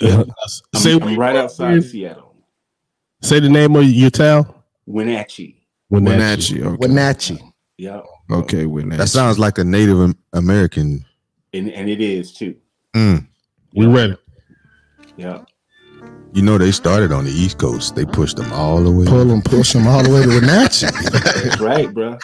I'm right outside of Seattle. Say the name of your town. Wenatchee. Okay. Wenatchee. Yeah. Okay, Wenatchee. That sounds like a Native American. And it is too. Mm. We ready. Yeah. You know, they started on the East Coast. They pushed them all the way. Push them all the way to Wenatchee. That's right, bro.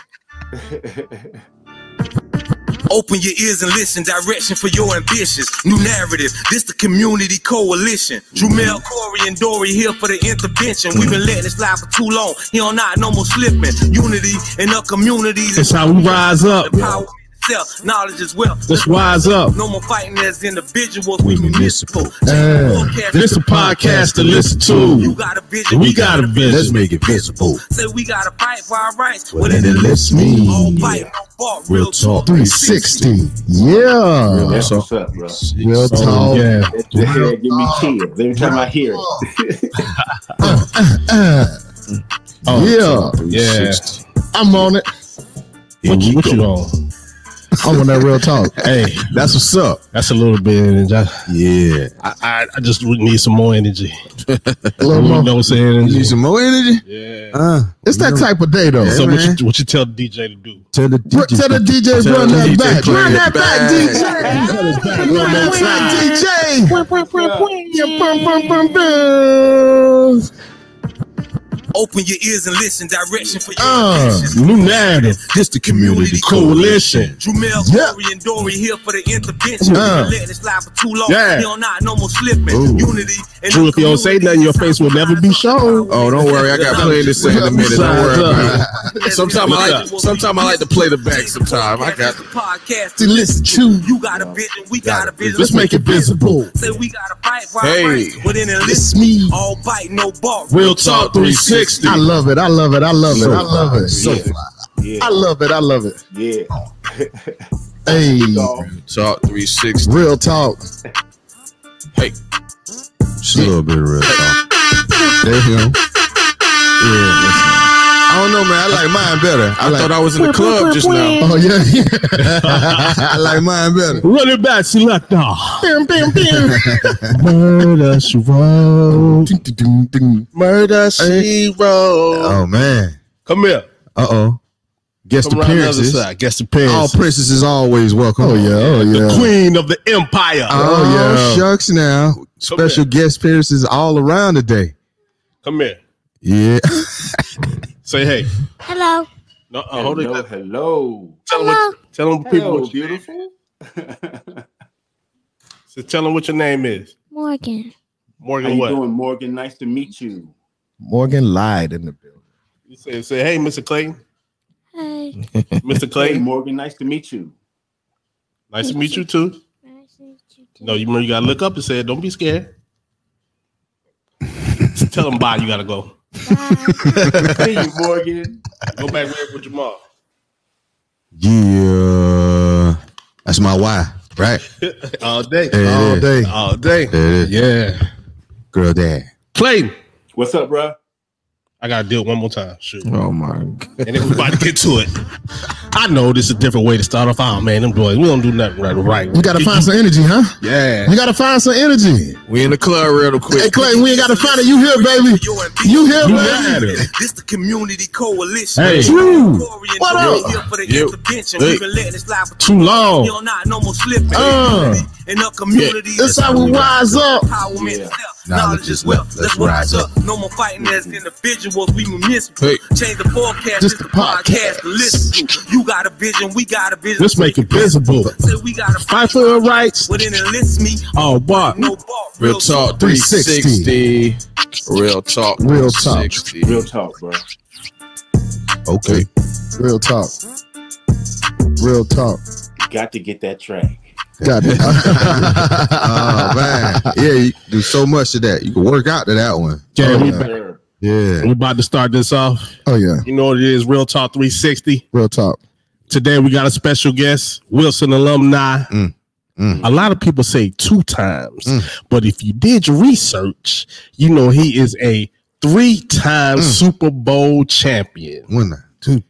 Open your ears and listen. Direction for your ambitions. New narrative. This the community coalition. Jumel, Corey, and Dory here for the intervention. We've been letting it slide for too long. He don't not no more slipping. Unity in our communities. That's how we rise up. Knowledge as well. Let's rise up. No more fighting as individuals. We municipal. This a podcast to listen to. You got a vision. We got a vision. Let's make it visible. Say we got to fight for our rights. Well, then it lets me. Real talk. 360. Yeah. That's what's up, bro. Real talk. Yeah. Give me chills every time I hear it. Yeah. I'm on it. What you on? I want that real talk. Hey, that's what's up. That's a little bit of energy. Yeah. I just need some more energy. A little more. You know what I'm saying? You need some more energy? Yeah. It's that type of day, though. Yeah, so what you tell the DJ to do? Tell the DJ run that back. Run that back, DJ. Run that back, DJ. Open your ears and listen. Direction for your new narrative. This the community coalition. Jumel, Corey, and Dory here for the intervention. Let this slide for too long. Yeah. You're not no more slipping. Unity. And Drew, if you don't say nothing, your face will never be shown. Oh, don't worry. I got playlist in a minute. Don't worry about it. Sometimes I like to play the back. Sometimes I got the podcast to listen to. You got a vision. We got a vision. Let's make it visible. Say we got a fight. Hey, it's me. All bite, no bark. Real talk 360. I love it. I love it. So fly. Yeah. I love it. Yeah. Hey. Talk 360. Real talk. Hey. Just a little bit of real talk. There you go. Yeah. Listen. I don't know, man. I like mine better. I thought I was in the club just now. Oh, yeah. I like mine better. Run it back, select now. Murder, she wrote. Murder, she wrote. Oh, man. Come here. Uh-oh. Guest appearances. All princess is always welcome. Oh, yeah. The queen of the empire. Oh, yeah. Shucks now. Special guest appearances all around today. Come here. Yeah. Say hey. Hello. No, hold it. Hello. Tell them beautiful. So tell them what your name is. Morgan. How you doing, Morgan? Nice to meet you. Morgan lied in the building. You say hey, Mr. Clayton. Hey. Mr. Clayton. Hey, Morgan. Nice to meet you. Nice to meet you too. Nice to meet you too. No, you gotta look up and say it. Don't be scared. Tell them bye. You gotta go. Hey, Morgan. Go back there with Jamal. Yeah, that's my why, right? All day. Yeah, girl, dad. Clayton, what's up, bro? I gotta do it one more time. Shoot. Oh my God! And then we about to get to it. I know this is a different way to start off. Oh man, them boys, we don't do nothing right. We gotta find some energy, huh? Yeah. We gotta find some energy. We in the club real quick. Hey Clay, we ain't gotta find it. You here, baby? You here, baby? This the community coalition. Hey, Drew. What up? Yep. Too long. You're not no more slipping. In our community, that's how we rise up. Yeah. Knowledge as well. Let's rise up. No more fighting as individuals. We municipal. Change the forecast. This the podcast to listen to. You got a vision. We got a vision. Let's make it visible. We got to fight for our rights. Well, then enlist me. Oh, bar. No bar. Real talk 360. Real talk, bro. Okay. Real talk. You got to get that track. Got it. Oh man, yeah, you do so much of that. You can work out to that one. Yeah, we about to start this off. Oh yeah, you know what it is. Real Talk 360. Real talk. Today we got a special guest, Wilson alumni. A lot of people say 2 times, but if you did your research, you know he is a 3-time Super Bowl champion. Winner, two.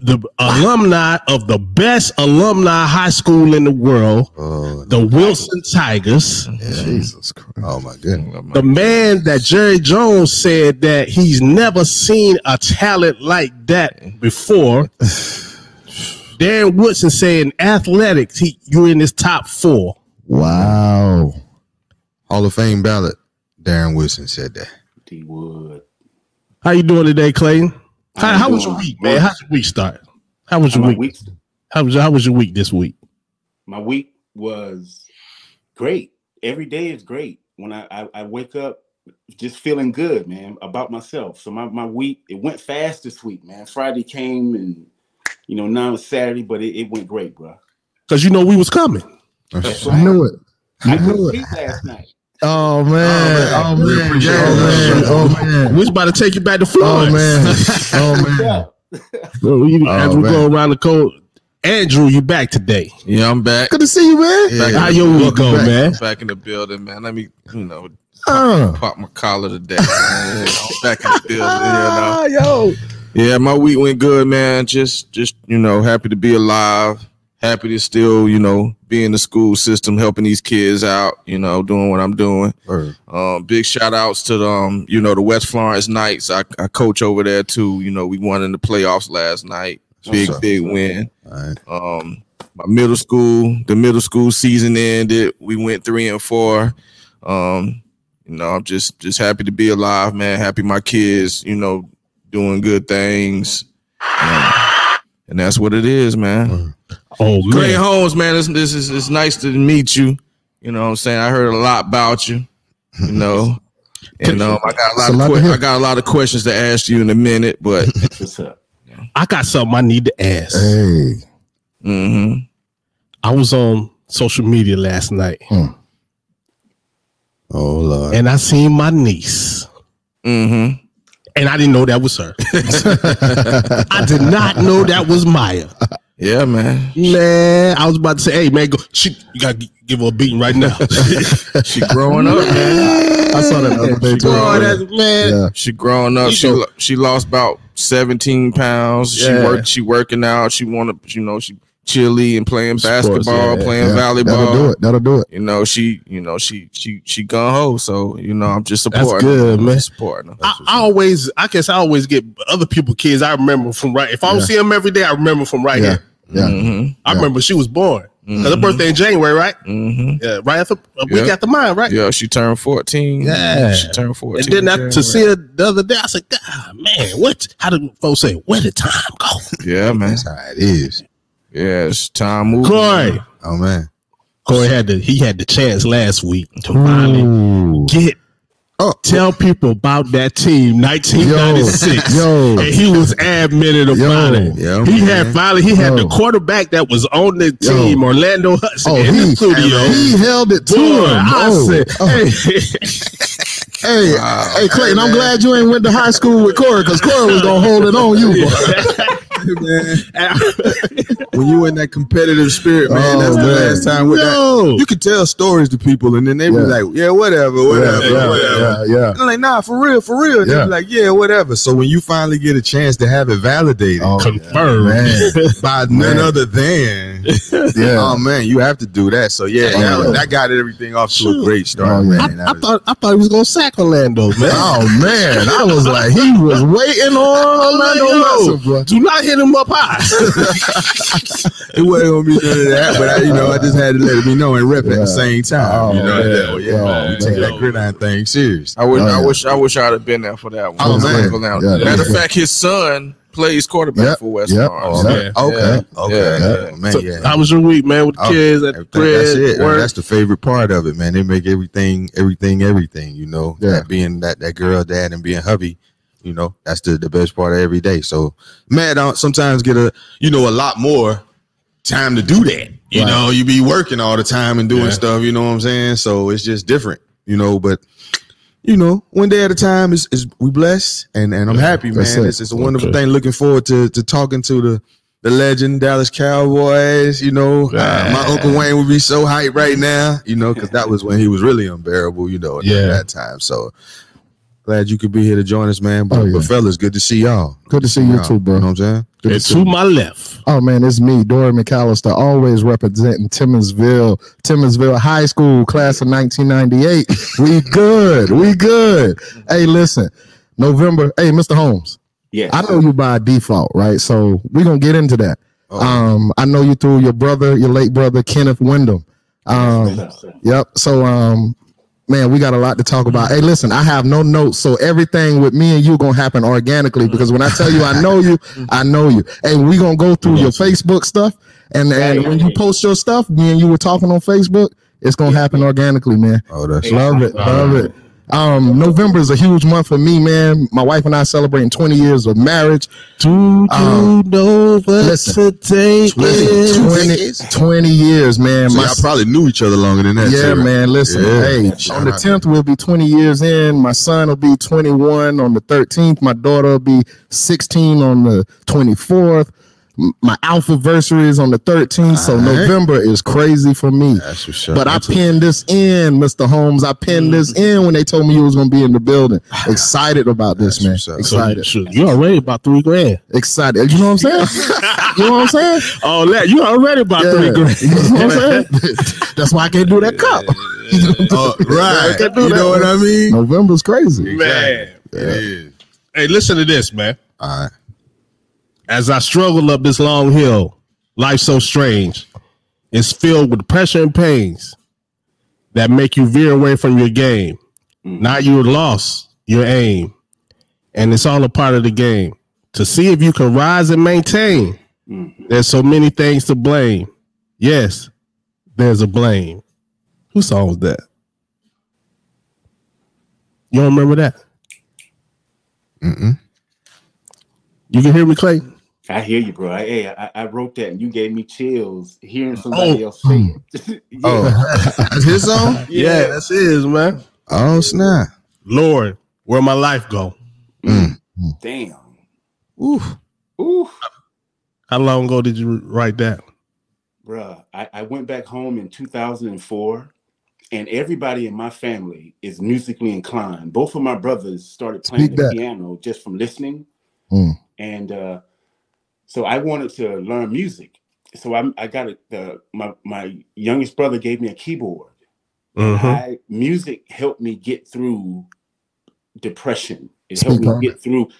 the alumni of the best alumni high school in the world, the Wilson Tigers. Yeah. Jesus Christ. Oh, my goodness. The man that Jerry Jones said that he's never seen a talent like that before. Darren Woodson saying athletics, you're in this top four. Wow. Hall of Fame ballot. Darren Woodson said that. D Wood. How you doing today, Clayton? How was your week, man? How did your week start? How was your week? How was your week this week? My week was great. Every day is great. When I wake up just feeling good, man, about myself. So my week, it went fast this week, man. Friday came and, you know, now it's Saturday, but it went great, bro. Because you know we was coming. I knew it. I couldn't sleep last night. Oh man! Oh man! Oh man! We was about to take you back to Florence. Oh man! As we go around the coast, Andrew, you back today? Yeah, I'm back. Good to see you, man. Yeah. How your week go, man? Back in the building, man. Let me, pop my collar today. Man. I'm back in the building. Yeah, my week went good, man. Just happy to be alive. Happy to still, be in the school system, helping these kids out, doing what I'm doing. Right. Big shout outs to the, the West Florence Knights. I coach over there too. We won in the playoffs last night. Big win. Right. My middle school season ended. We went 3-4. I'm just happy to be alive, man. Happy my kids, doing good things. And that's what it is, man. Right. Oh, man. Clay Holmes, man, it's nice to meet you. You know what I'm saying? I heard a lot about you, And I got a lot of questions to ask you in a minute, but I got something I need to ask. Hey. Mm-hmm. I was on social media last night. Oh, Lord. And I seen my niece. Mm-hmm. And I didn't know that was her. I did not know that was Maya. Yeah, man. Man, I was about to say, hey, man, you got to give her a beating right now. She growing up, man. I saw that the other day, too. Man. Yeah. She growing up. She lost about 17 pounds. Yeah. She working out. She want to, she chilly and playing basketball, volleyball. That'll do it. She gung ho. So, I'm just supporting. That's good, man. Supporting her. I guess I always get other people's kids. I remember from right. If I don't see them every day, I remember from right here. Yeah. Mm-hmm. I remember she was born. Mm-hmm. Her birthday in January, right? Mm-hmm. Yeah. Right after we got the mine, right? Yeah. She turned 14. Yeah. She turned 14. And then after to see her the other day, I said, God, man, what? How did folks say? Where did time go? Yeah, man. That's how it is. Yes, time moving. Corey. Oh man. Corey had the chance last week to finally tell people about that team 1996. And he was admitted about it. He had the quarterback that was on the team, Orlando Hudson, in the studio. He held it to him. I said, hey. Hey, Clayton, I'm glad you ain't went to high school with Corey, because Corey was going to hold it on you, boy. Man. When you in that competitive spirit, man, that's the last time. That, you can tell stories to people, and then they be like, yeah, whatever. Yeah, yeah. And I'm like, nah, for real. And they be like, yeah, whatever. So when you finally get a chance to have it validated, confirmed, by none other than, you have to do that. So, that got everything off to a great start. Man. I thought he was going to sack Orlando, man. Oh man, I was like, he was waiting on Orlando. Do not hit him up high. It wasn't gonna be none of that, but I just had to let me know and rep at the same time. Take that gridiron thing serious. I wish I'd have been there for that one. Matter of fact, his son plays quarterback for West Florence. So how was your week, man, with the kids at the crib? That's it. That's the favorite part of it, man. They make everything, That being that girl dad and being hubby, that's the best part of every day. So, man, I sometimes get a lot more time to do that. You be working all the time and doing stuff, you know what I'm saying? So it's just different, but one day at a time is we blessed and I'm happy, man. It's a wonderful thing. Looking forward to talking to the legend Dallas Cowboys. My Uncle Wayne would be so hyped right now, because that was when he was really unbearable, at that time. So Glad you could be here to join us, man. But, but fellas, good to see y'all. Good to see you too, bro. You know what I'm saying? And to my left. Oh, man, it's me, Dory McAllister, always representing Timminsville High School, class of 1998. We good. Hey, listen, November. Hey, Mr. Holmes. Yeah. I know you by default, right? So we're going to get into that. Oh. I know you through your brother, your late brother, Kenneth Windham. Yep. So, man, we got a lot to talk about. Hey, listen, I have no notes, so everything with me and you going to happen organically, because when I tell you I know you, I know you. Hey, we going to go through your Facebook stuff, and when you post your stuff, me and you were talking on Facebook, it's going to happen organically, man. Oh, that's Love it. November is a huge month for me, man. My wife and I celebrating 20 years of marriage. Today 20 years, man. So y'all probably knew each other longer than that. Yeah, too, right? Man. Listen, on the 10th we'll be 20 years in. My son will be 21 on the 13th. My daughter will be 16 on the 24th. My alphaversary is on the 13th, so November is crazy for me. That's for sure. But I pinned this in, Mr. Holmes. I pinned this in when they told me you was going to be in the building. Excited about this, man. Sure. Excited. So you already about $3,000. Excited. You know what I'm saying? All that. You already about $3,000. You know what I'm saying? That's why I can't do that cup. Right. You know what I mean? November's crazy. Man. Yeah. It is. Hey, listen to this, man. All right. As I struggle up this long hill, life so strange, it's filled with pressure and pains that make you veer away from your game. Now you lost your aim, and it's all a part of the game. To see if you can rise and maintain, there's so many things to blame. Yes, there's a blame. Who song was that? You don't remember that? Mm-mm. You can hear me, Clay? I hear you, bro. Hey, I wrote that, and you gave me chills hearing somebody else say it. That's his song? Yeah, that's his, man. Oh, snap. Lord, where my life go? Damn. Oof. How long ago did you write that? Bruh, I went back home in 2004, and everybody in my family is musically inclined. Both of my brothers started playing the piano just from listening. And so I wanted to learn music. So I got it. My youngest brother gave me a keyboard. Music helped me get through depression. It helped me get through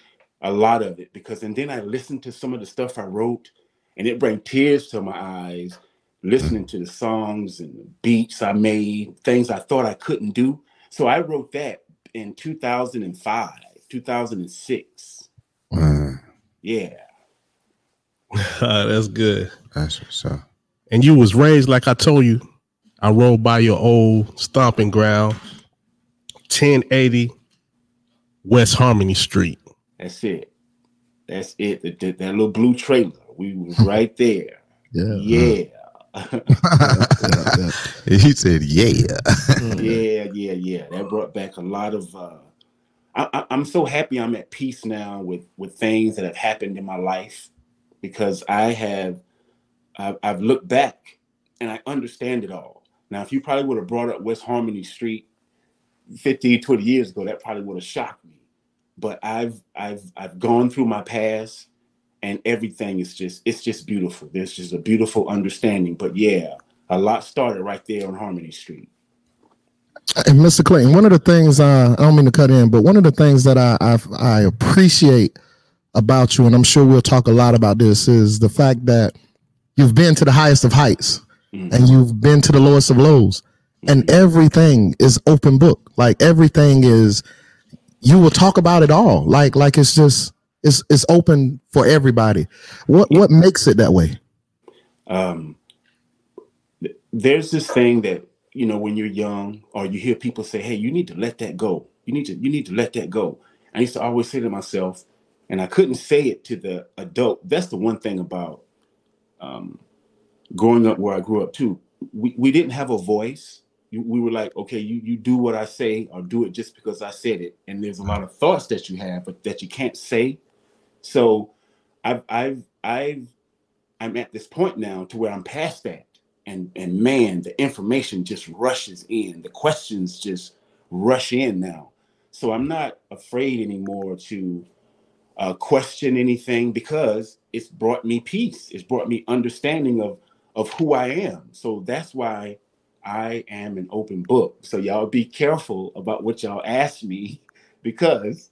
a lot of it, and then I listened to some of the stuff I wrote, and it brought tears to my eyes, listening to the songs and the beats I made, things I thought I couldn't do. So I wrote that in 2005, 2006. Yeah. That's good. That's what's up. And you was raised, like I told you, I rode by your old stomping ground, 1080 West Harmony Street. That's it. That little blue trailer. We was right there. Yeah. Yeah. He said, yeah. Yeah. That brought back a lot of... I'm so happy I'm at peace now with things that have happened in my life, because I've looked back and I understand it all. Now, if you probably would have brought up West Harmony Street 15, 20 years ago, that probably would have shocked me. But I've gone through my past, and everything is just beautiful. There's just a beautiful understanding. But yeah, a lot started right there on Harmony Street. And Mr. Clayton, one of the things I don't mean to cut in, but one of the things that I appreciate about you, and I'm sure we'll talk a lot about this, is the fact that you've been to the highest of heights and you've been to the lowest of lows, and everything is open book. Like everything is, you will talk about it all. Like it's just it's open for everybody. What makes it that way? There's this thing that, you know, when you're young, or you hear people say, "Hey, you need to let that go. You need to let that go." I used to always say to myself, and I couldn't say it to the adult. That's the one thing about growing up where I grew up too. We didn't have a voice. We were like, okay, you do what I say, or do it just because I said it. And there's a lot of thoughts that you have, but that you can't say. So I'm at this point now to where I'm past that. And man, the information just rushes in. The questions just rush in now. So I'm not afraid anymore to question anything, because it's brought me peace. It's brought me understanding of who I am. So that's why I am an open book. So y'all be careful about what y'all ask me, because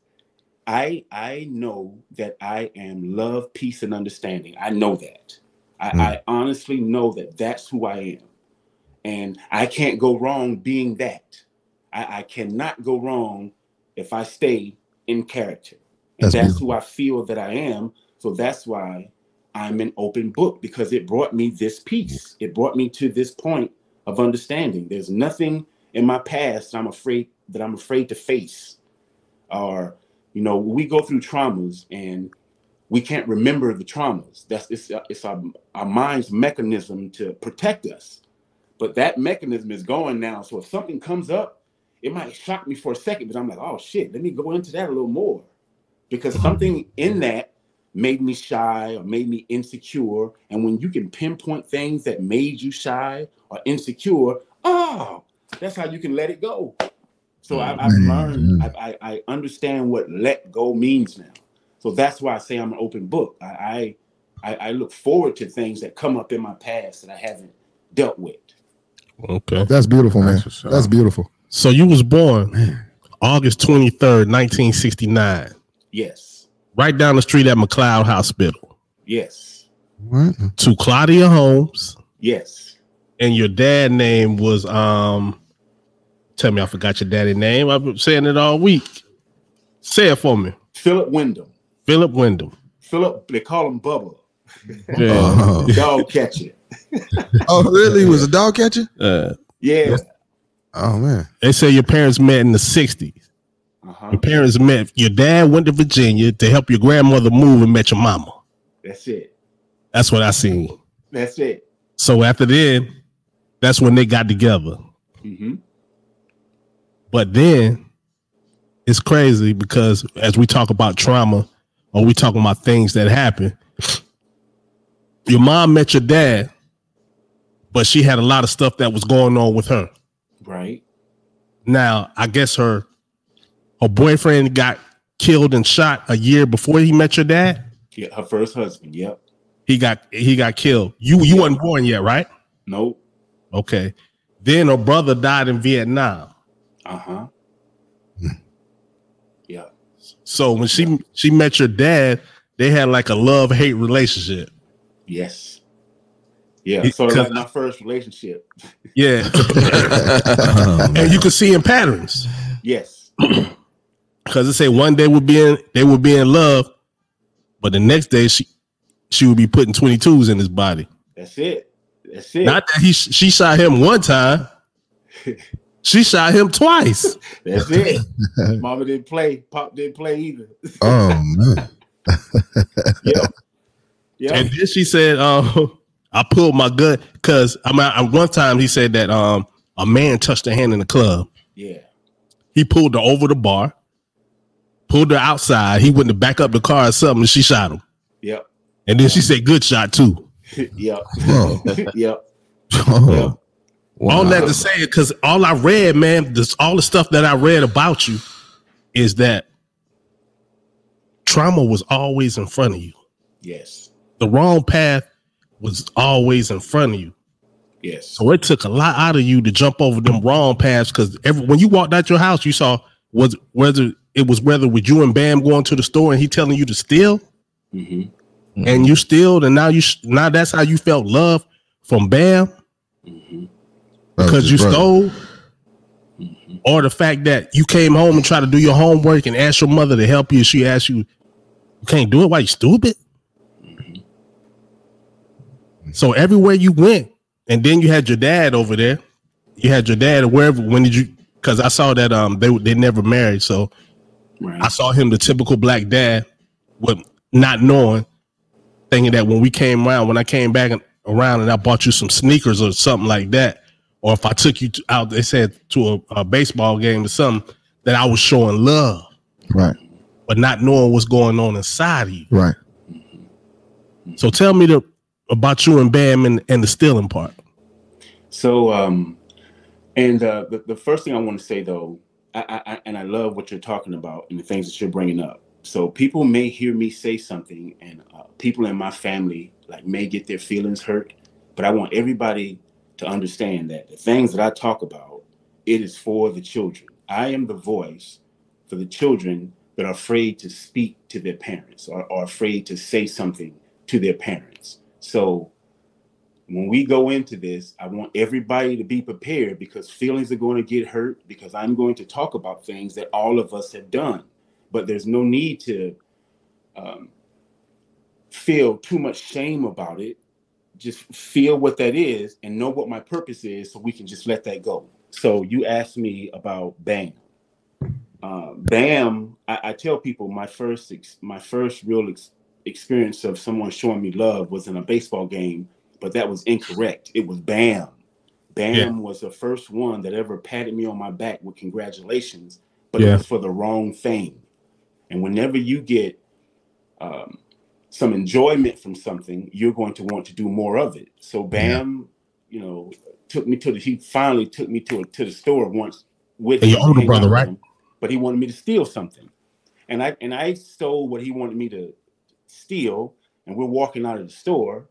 I know that I am love, peace, and understanding. I know that. I honestly know that that's who I am. And I can't go wrong being that. I cannot go wrong if I stay in character. And that's who I feel that I am. So that's why I'm an open book, because it brought me this peace. It brought me to this point of understanding. There's nothing in my past that I'm afraid to face. Or, you know, we go through traumas and we can't remember the traumas. It's our mind's mechanism to protect us. But that mechanism is going now. So if something comes up, it might shock me for a second, but I'm like, oh shit, let me go into that a little more. Because something in that made me shy or made me insecure. And when you can pinpoint things that made you shy or insecure, oh, that's how you can let it go. So I've learned, I understand what let go means now. So that's why I say I'm an open book. I look forward to things that come up in my past that I haven't dealt with. Okay. That's beautiful, man. That's beautiful. So you was born August 23rd, 1969. Yes. Right down the street at McLeod Hospital. Yes. What? To Claudia Holmes. Yes. And your dad name was, tell me I forgot your daddy name. I've been saying it all week. Say it for me. Philip Windham. Philip, they call him Bubba. Yeah. Dog catcher. Oh, really? He was a dog catcher? Yeah. Oh, man. They say your parents met in the 60s. Uh-huh. Your parents met. Your dad went to Virginia to help your grandmother move and met your mama. That's it. That's what I seen. That's it. So after then, that's when they got together. Mm-hmm. But then it's crazy, because as we talk about trauma or we talking about things that happen, your mom met your dad, but she had a lot of stuff that was going on with her. Right. Now, I guess her boyfriend got killed and shot a year before he met your dad. Yeah, her first husband. Yep. He got killed. You weren't born yet, right? Nope. Okay. Then her brother died in Vietnam. Uh-huh. Yeah. So when she met your dad, they had like a love-hate relationship. Yes. Yeah, sort of like my first relationship. Yeah. And you could see in patterns. Yes. Because they say one day they would be in love, but the next day she would be putting 22s in his body. That's it. Not that she shot him one time. She shot him twice. That's it. Mama didn't play. Pop didn't play either. Oh, man. Yeah. Yep. And then she said, I pulled my gun because one time he said that a man touched her hand in the club. Yeah. He pulled her over the bar, pulled her outside. He went to back up the car or something, and she shot him. Yep. And then she said, good shot, too. Yep. Oh. Yep. Oh. Wow. All that to say, because all I read, man, all the stuff that I read about you is that trauma was always in front of you. Yes. The wrong path was always in front of you. Yes. So it took a lot out of you to jump over them wrong paths, because when you walked out your house, you saw whether with you and Bam going to the store and he telling you to steal, mm-hmm. and you stealed, and now that's how you felt love from Bam, mm-hmm. because you stole, mm-hmm. or the fact that you came home and tried to do your homework and asked your mother to help you, and she asked you, "You can't do it? Why you stupid?" So everywhere you went, and then you had your dad over there. You had your dad wherever. When did you? Because I saw that they never married. So right. I saw him, the typical black dad, with not knowing, thinking that when I came back around and I bought you some sneakers or something like that, or if I took you out, they said to a baseball game or something, that I was showing love, right? But not knowing what's going on inside of you, right? So tell me about you and Bam and the stealing part. So, the first thing I want to say, though, I love what you're talking about and the things that you're bringing up. So people may hear me say something, and people in my family like may get their feelings hurt, but I want everybody to understand that the things that I talk about, it is for the children. I am the voice for the children that are afraid to speak to their parents or are afraid to say something to their parents. So when we go into this, I want everybody to be prepared, because feelings are going to get hurt, because I'm going to talk about things that all of us have done. But there's no need to feel too much shame about it. Just feel what that is and know what my purpose is, so we can just let that go. So you asked me about BAM. BAM, I tell people my first real experience of someone showing me love was in a baseball game, but that was incorrect. It was BAM. BAM was the first one that ever patted me on my back with congratulations, but it was for the wrong thing. And whenever you get some enjoyment from something, you're going to want to do more of it. So BAM, you know, he finally took me to the store once with your older brother, right? But he wanted me to steal something, and I stole what he wanted me to steal. And we're walking out of the store,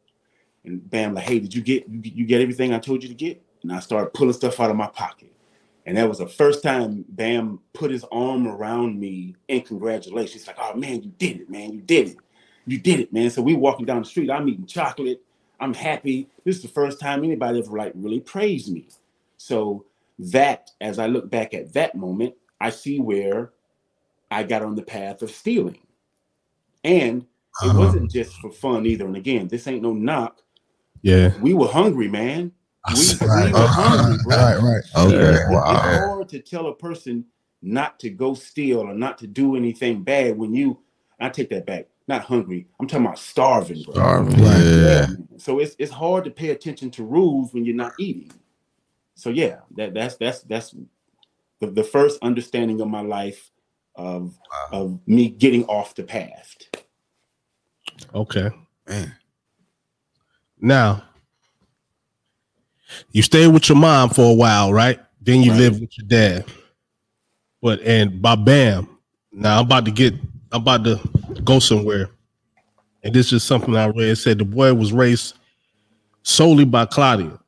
and BAM like, "Hey, did you get everything I told you to get?" And I started pulling stuff out of my pocket, and that was the first time BAM put his arm around me in congratulations. He's like, "Oh man, you did it, man! You did it! You did it, man!" So we're walking down the street. I'm eating chocolate. I'm happy. This is the first time anybody ever like really praised me. So that, as I look back at that moment, I see where I got on the path of stealing. And it wasn't just for fun either. And again, this ain't no knock. Yeah. We were hungry, man. We were hungry, bro. Right. Okay. Wow. It's hard to tell a person not to go steal or not to do anything bad when you, I take that back. Not hungry. I'm talking about starving, bro. Starving. Yeah. So it's hard to pay attention to rules when you're not eating. So yeah, that's the first understanding of my life of me getting off the path. Okay. Man. Now, you stayed with your mom for a while, right? Then you lived with your dad. But and by BAM, now I'm about to go somewhere, and this is something I read. It said the boy was raised solely by Claudia,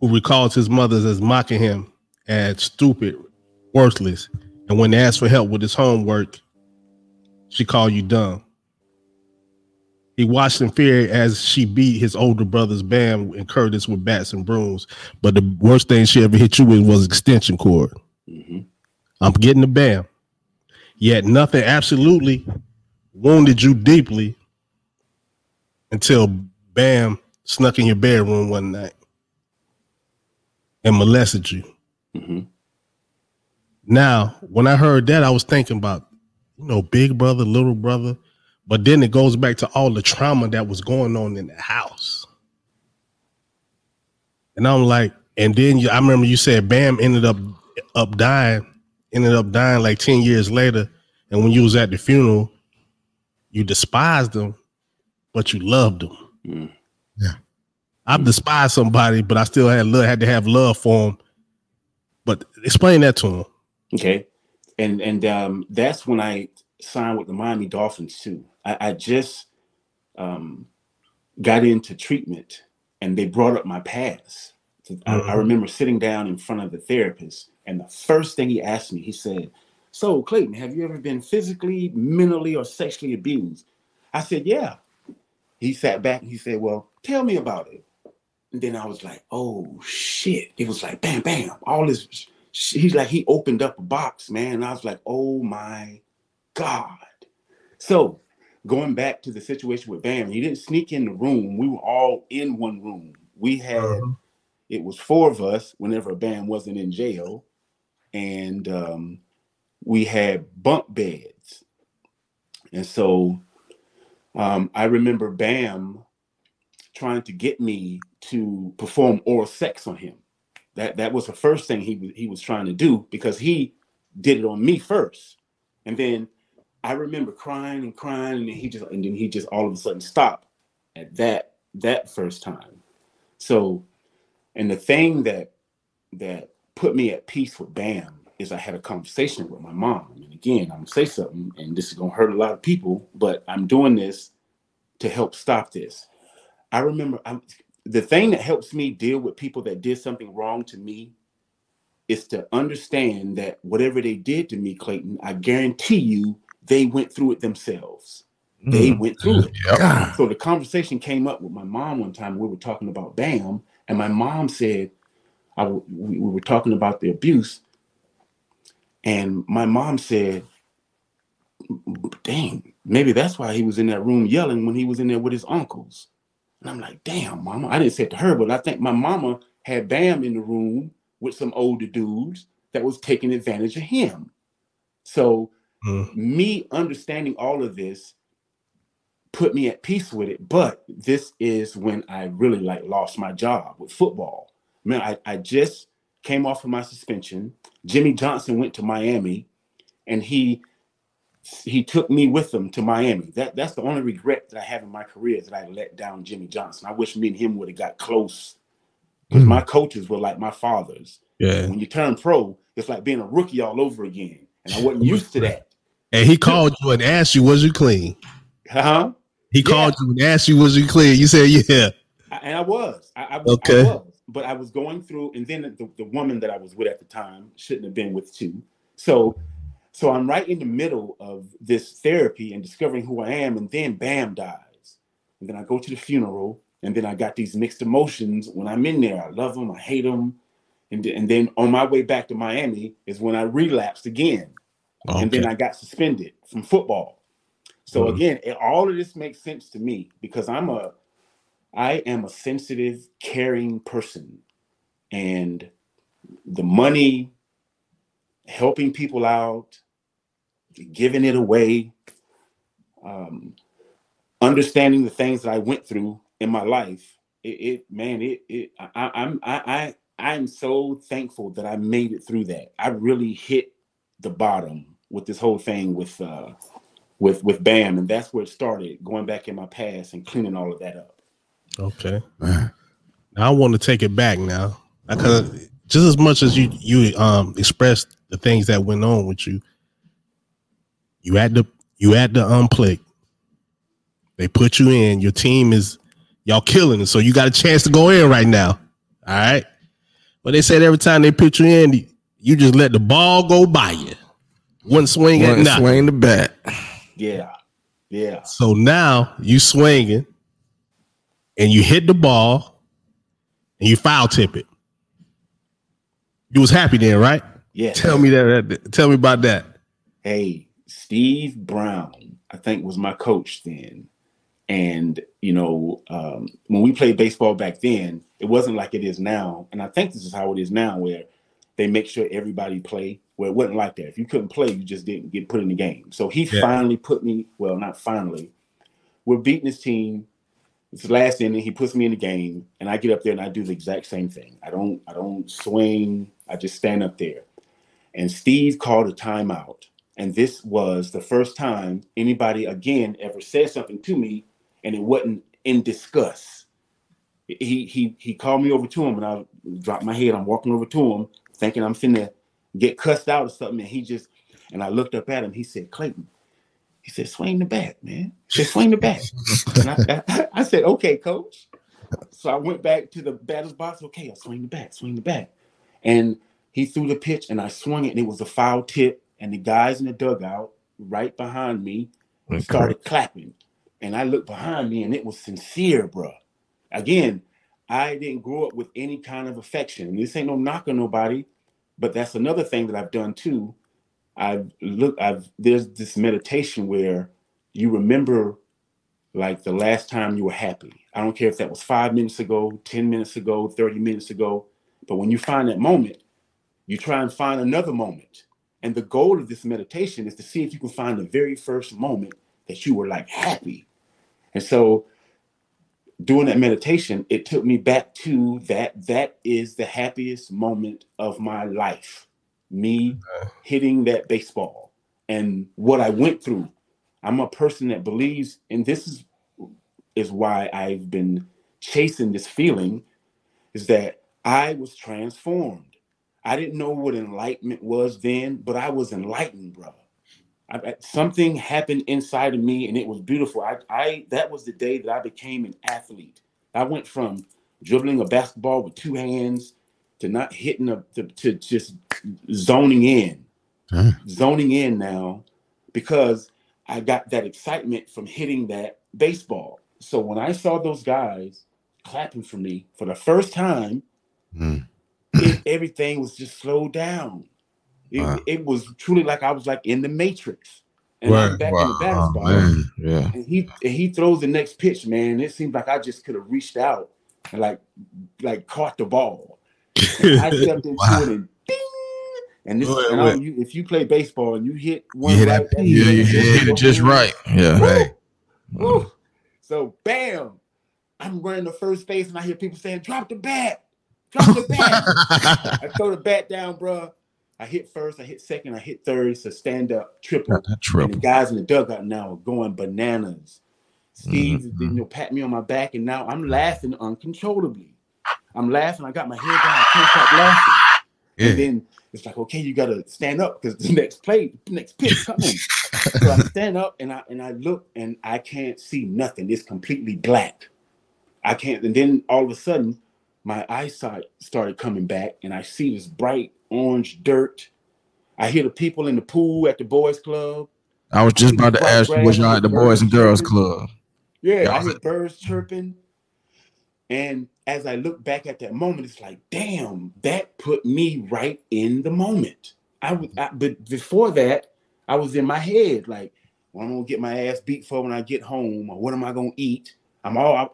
who recalls his mother as mocking him as stupid, worthless, and when asked for help with his homework, she called you dumb. He watched in fear as she beat his older brothers BAM and Curtis with bats and brooms, but the worst thing she ever hit you with was extension cord. Mm-hmm. I'm getting the BAM. Yet nothing absolutely wounded you deeply until BAM snuck in your bedroom one night and molested you. Mm-hmm. Now, when I heard that, I was thinking about, you know, big brother, little brother, but then it goes back to all the trauma that was going on in the house. And I'm like, and then I remember you said BAM ended up dying like 10 years later. And when you was at the funeral, you despised him, but you loved him. Mm. Yeah. I've despised somebody, but I still had to have love for him. But explain that to him. Okay. And that's when I signed with the Miami Dolphins too. I just got into treatment, and they brought up my past. So I remember sitting down in front of the therapist, and the first thing he asked me, he said, "So Clayton, have you ever been physically, mentally, or sexually abused?" I said, "Yeah." He sat back and he said, "Well, tell me about it." And then I was like, "Oh shit." It was like, bam, bam, all this. He's like, he opened up a box, man. And I was like, oh my God. So going back to the situation with BAM, he didn't sneak in the room. We were all in one room. We had, it was four of us whenever BAM wasn't in jail. And we had bunk beds. And so I remember BAM trying to get me to perform oral sex on him. That was the first thing he was trying to do, because he did it on me first. And then I remember crying, and he just all of a sudden stopped at that first time. So, and the thing that put me at peace with Bam is I had a conversation with my mom. And again, I'm going to say something, and this is going to hurt a lot of people, but I'm doing this to help stop this. I remember the thing that helps me deal with people that did something wrong to me is to understand that whatever they did to me, Clayton, I guarantee you they went through it themselves. They went through it. Yep. So the conversation came up with my mom one time. We were talking about Bam, and my mom said, we were talking about the abuse, and my mom said, dang, maybe that's why he was in that room yelling when he was in there with his uncles. And I'm like, damn, mama. I didn't say it to her, but I think my mama had Bam in the room with some older dudes that was taking advantage of him. So me understanding all of this put me at peace with it. But this is when I really lost my job with football. Man, I just came off of my suspension. Jimmy Johnson went to Miami, and he took me with him to Miami. That's the only regret that I have in my career, is that I let down Jimmy Johnson. I wish me and him would have got close, because my coaches were like my fathers. Yeah. When you turn pro, it's like being a rookie all over again. And I wasn't used to that. And he called you and asked you, was you clean? Huh? He called you and asked you, was you clean? You said, yeah. And I was. I was. But I was going through, and then the woman that I was with at the time shouldn't have been with too. So I'm right in the middle of this therapy and discovering who I am, and then Bam dies. And then I go to the funeral, and then I got these mixed emotions when I'm in there. I love him, I hate him. And then on my way back to Miami is when I relapsed again. Okay. And then I got suspended from football. So again, all of this makes sense to me because I am a sensitive, caring person, and the money, helping people out, giving it away, understanding the things that I went through in my life. I'm so thankful that I made it through that. I really hit the bottom with this whole thing with Bam, and that's where it started, going back in my past and cleaning all of that up. Okay. Now I want to take it back now, because just as much as you expressed the things that went on with you, you had to unplug. They put you in. Your team is y'all killing it, so you got a chance to go in right now. All right. But they said every time they put you in, you just let the ball go by you. Wouldn't swing the bat. Yeah. Yeah. So now you swinging. And you hit the ball, and you foul tip it. You was happy then, right? Yeah. Tell me about that. Hey, Steve Brown, I think, was my coach then. And, when we played baseball back then, it wasn't like it is now. And I think this is how it is now, where they make sure everybody play. Well, it wasn't like that. If you couldn't play, you just didn't get put in the game. So he finally put me, well, not finally. We're beating his team. It's the last inning. He puts me in the game, and I get up there and I do the exact same thing. I don't swing. I just stand up there. And Steve called a timeout. And this was the first time anybody again ever said something to me, and it wasn't in disgust. He called me over to him, and I dropped my head. I'm walking over to him, thinking I'm finna get cussed out or something. And I looked up at him. He said, Clayton. He said, swing the bat, man. Just swing the bat. And I said, okay, coach. So I went back to the batter's box. Okay, I'll swing the bat. And he threw the pitch, and I swung it, and it was a foul tip. And the guys in the dugout right behind me started clapping. And I looked behind me, and it was sincere, bro. Again, I didn't grow up with any kind of affection. And this ain't no knock on nobody, but that's another thing that I've done, too. There's this meditation where you remember the last time you were happy. I don't care if that was 5 minutes ago, 10 minutes ago, 30 minutes ago. But when you find that moment, you try and find another moment. And the goal of this meditation is to see if you can find the very first moment that you were happy. And so doing that meditation, it took me back to that is the happiest moment of my life. Me hitting that baseball and what I went through. I'm a person that believes, and this is why I've been chasing this feeling, is that I was transformed. I didn't know what enlightenment was then, but I was enlightened, brother. Something happened inside of me, and it was beautiful. That was the day that I became an athlete. I went from dribbling a basketball with two hands to not hitting to just zoning in. Huh. Zoning in now, because I got that excitement from hitting that baseball. So when I saw those guys clapping for me for the first time, everything was just slowed down. It was truly like I was like in the Matrix, and I'm back in the basketball. And he throws the next pitch, man. It seemed like I just could have reached out and like caught the ball. And I stepped into it and ding. And this, if you play baseball and you hit one, you hit it just right. So bam, I'm running to first base, and I hear people saying, "Drop the bat, drop the bat." I throw the bat down, bro. I hit first, I hit second, I hit third. So stand up, triple. And the guys in the dugout now are going bananas. Steve, pat me on my back, and now I'm laughing uncontrollably. I'm laughing. I got my head down. I can't stop laughing. Yeah. And then it's like, okay, you gotta stand up because the next play, next pitch coming. So I stand up and I look and I can't see nothing. It's completely black. I can't. And then all of a sudden, my eyesight started coming back, and I see this bright orange dirt. I hear the people in the pool at the boys' club. I was just about to ask you, was y'all at the boys and girls club? Yeah, I heard birds chirping. And as I look back at that moment, it's like, damn, that put me right in the moment. But before that, I was in my head like, well, I'm gonna get my ass beat for when I get home, or what am I gonna eat? I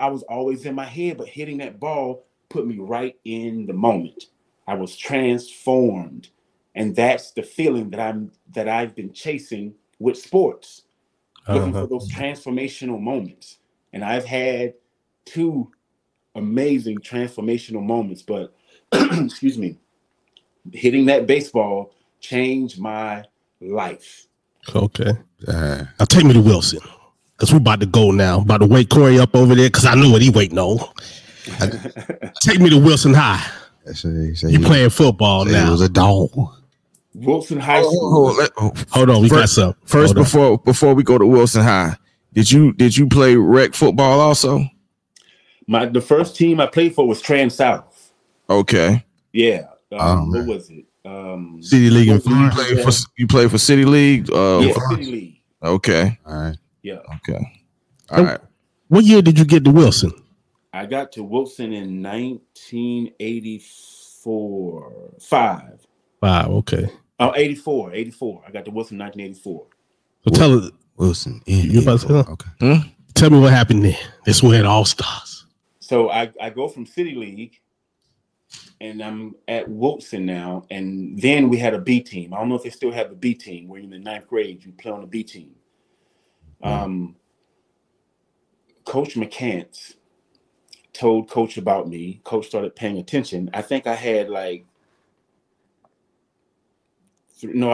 was always in my head, but hitting that ball put me right in the moment. I was transformed, and that's the feeling that I've been chasing with sports, looking for those transformational moments. And I've had two amazing transformational moments, but excuse me, hitting that baseball changed my life. Okay, now take me to Wilson, because we're about to go now. I'm about to wake Corey up over there, because I know what he waiting on. Take me to Wilson High. You're playing football now. It was a dog. Wilson High School. Hold on, we got some. First, before we go to Wilson High, did you play rec football also? The first team I played for was Trans South. Okay. Yeah. What was it? City League. You played for City League? Yeah, City League. Okay. All right. Yeah. Okay. All right. What year did you get to Wilson? I got to Wilson in 1984. Five. Wow. Okay. Oh, 84. 84. I got to Wilson in 1984. So tell us. Wilson. You about to tell us? Okay. Hmm? Tell me what happened there. That's where it all starts. So I go from City League, and I'm at Wilson now, and then we had a B team. I don't know if they still have a B team, where in the ninth grade you play on a B team. Coach McCants told Coach about me. Coach started paying attention. I think I had I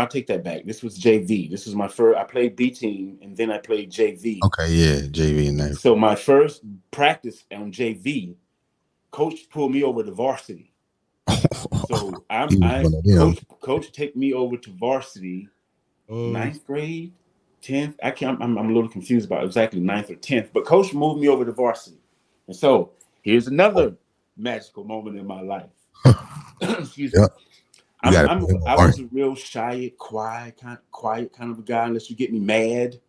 take that back. This was JV. This was my first. I played B team, and then I played JV. Okay, yeah, JV. Nice. So my first practice on JV, Coach pulled me over to varsity. So Coach take me over to varsity, ninth grade, 10th. I can't. I'm a little confused about exactly 9th or 10th. But Coach moved me over to varsity, and so here's another magical moment in my life. Excuse me. I was a real shy, quiet kind of a guy, unless you get me mad.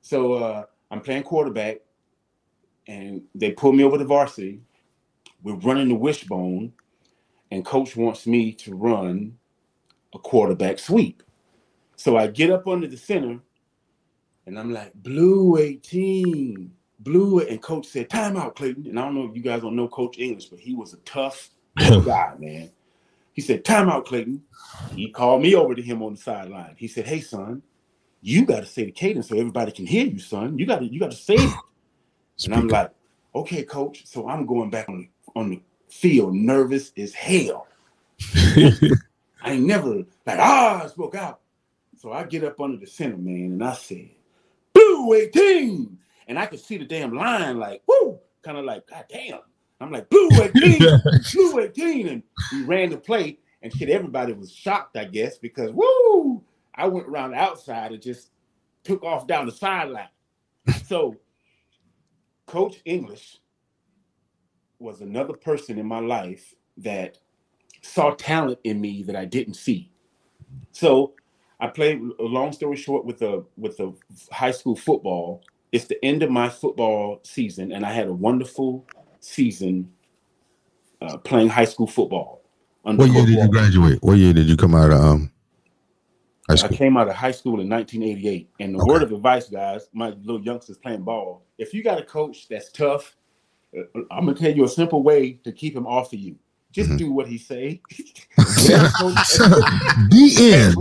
So I'm playing quarterback, and they pull me over to varsity. We're running the wishbone, and Coach wants me to run a quarterback sweep. So I get up under the center, and I'm like, blue 18, blue. And Coach said, timeout, Clayton. And I don't know if you guys don't know Coach English, but he was a tough guy, man. He said, timeout, Clayton. He called me over to him on the sideline. He said, hey, son, you got to say the cadence so everybody can hear you, son. You got to say it. And I'm like, okay, Coach. So I'm going back on the field, nervous as hell. I ain't never I spoke out. So I get up under the center, man, and I said, blue 18. And I could see the damn line woo, kind of God damn. I'm like, blue 18, blue 18. And we ran the play, and shit, everybody was shocked, I guess, because woo, I went around the outside and just took off down the sideline. So Coach English was another person in my life that saw talent in me that I didn't see. So I played, long story short, with a high school football. It's the end of my football season, and I had a wonderful season playing high school football. What year did you graduate? What year did you come out of high school? I came out of high school in 1988. And the word of advice, guys, my little youngsters playing ball, if you got a coach that's tough, I'm going to tell you a simple way to keep him off of you. Just do what he say. The end.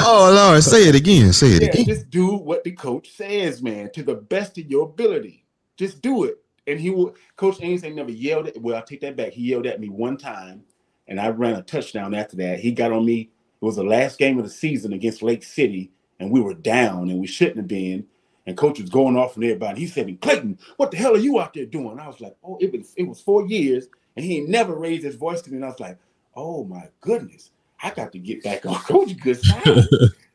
Oh, Lord, say it again. Say it again. Just do what the coach says, man, to the best of your ability. Just do it. And he will. Coach Ames ain't never yelled at. Well, I take that back. He yelled at me one time, and I ran a touchdown after that. He got on me. It was the last game of the season against Lake City, and we were down, and we shouldn't have been. And Coach was going off on everybody. He said, Clayton, what the hell are you out there doing? I was like, oh, it was 4 years. And he ain't never raised his voice to me. And I was like, oh, my goodness, I got to get back on Coach Good side.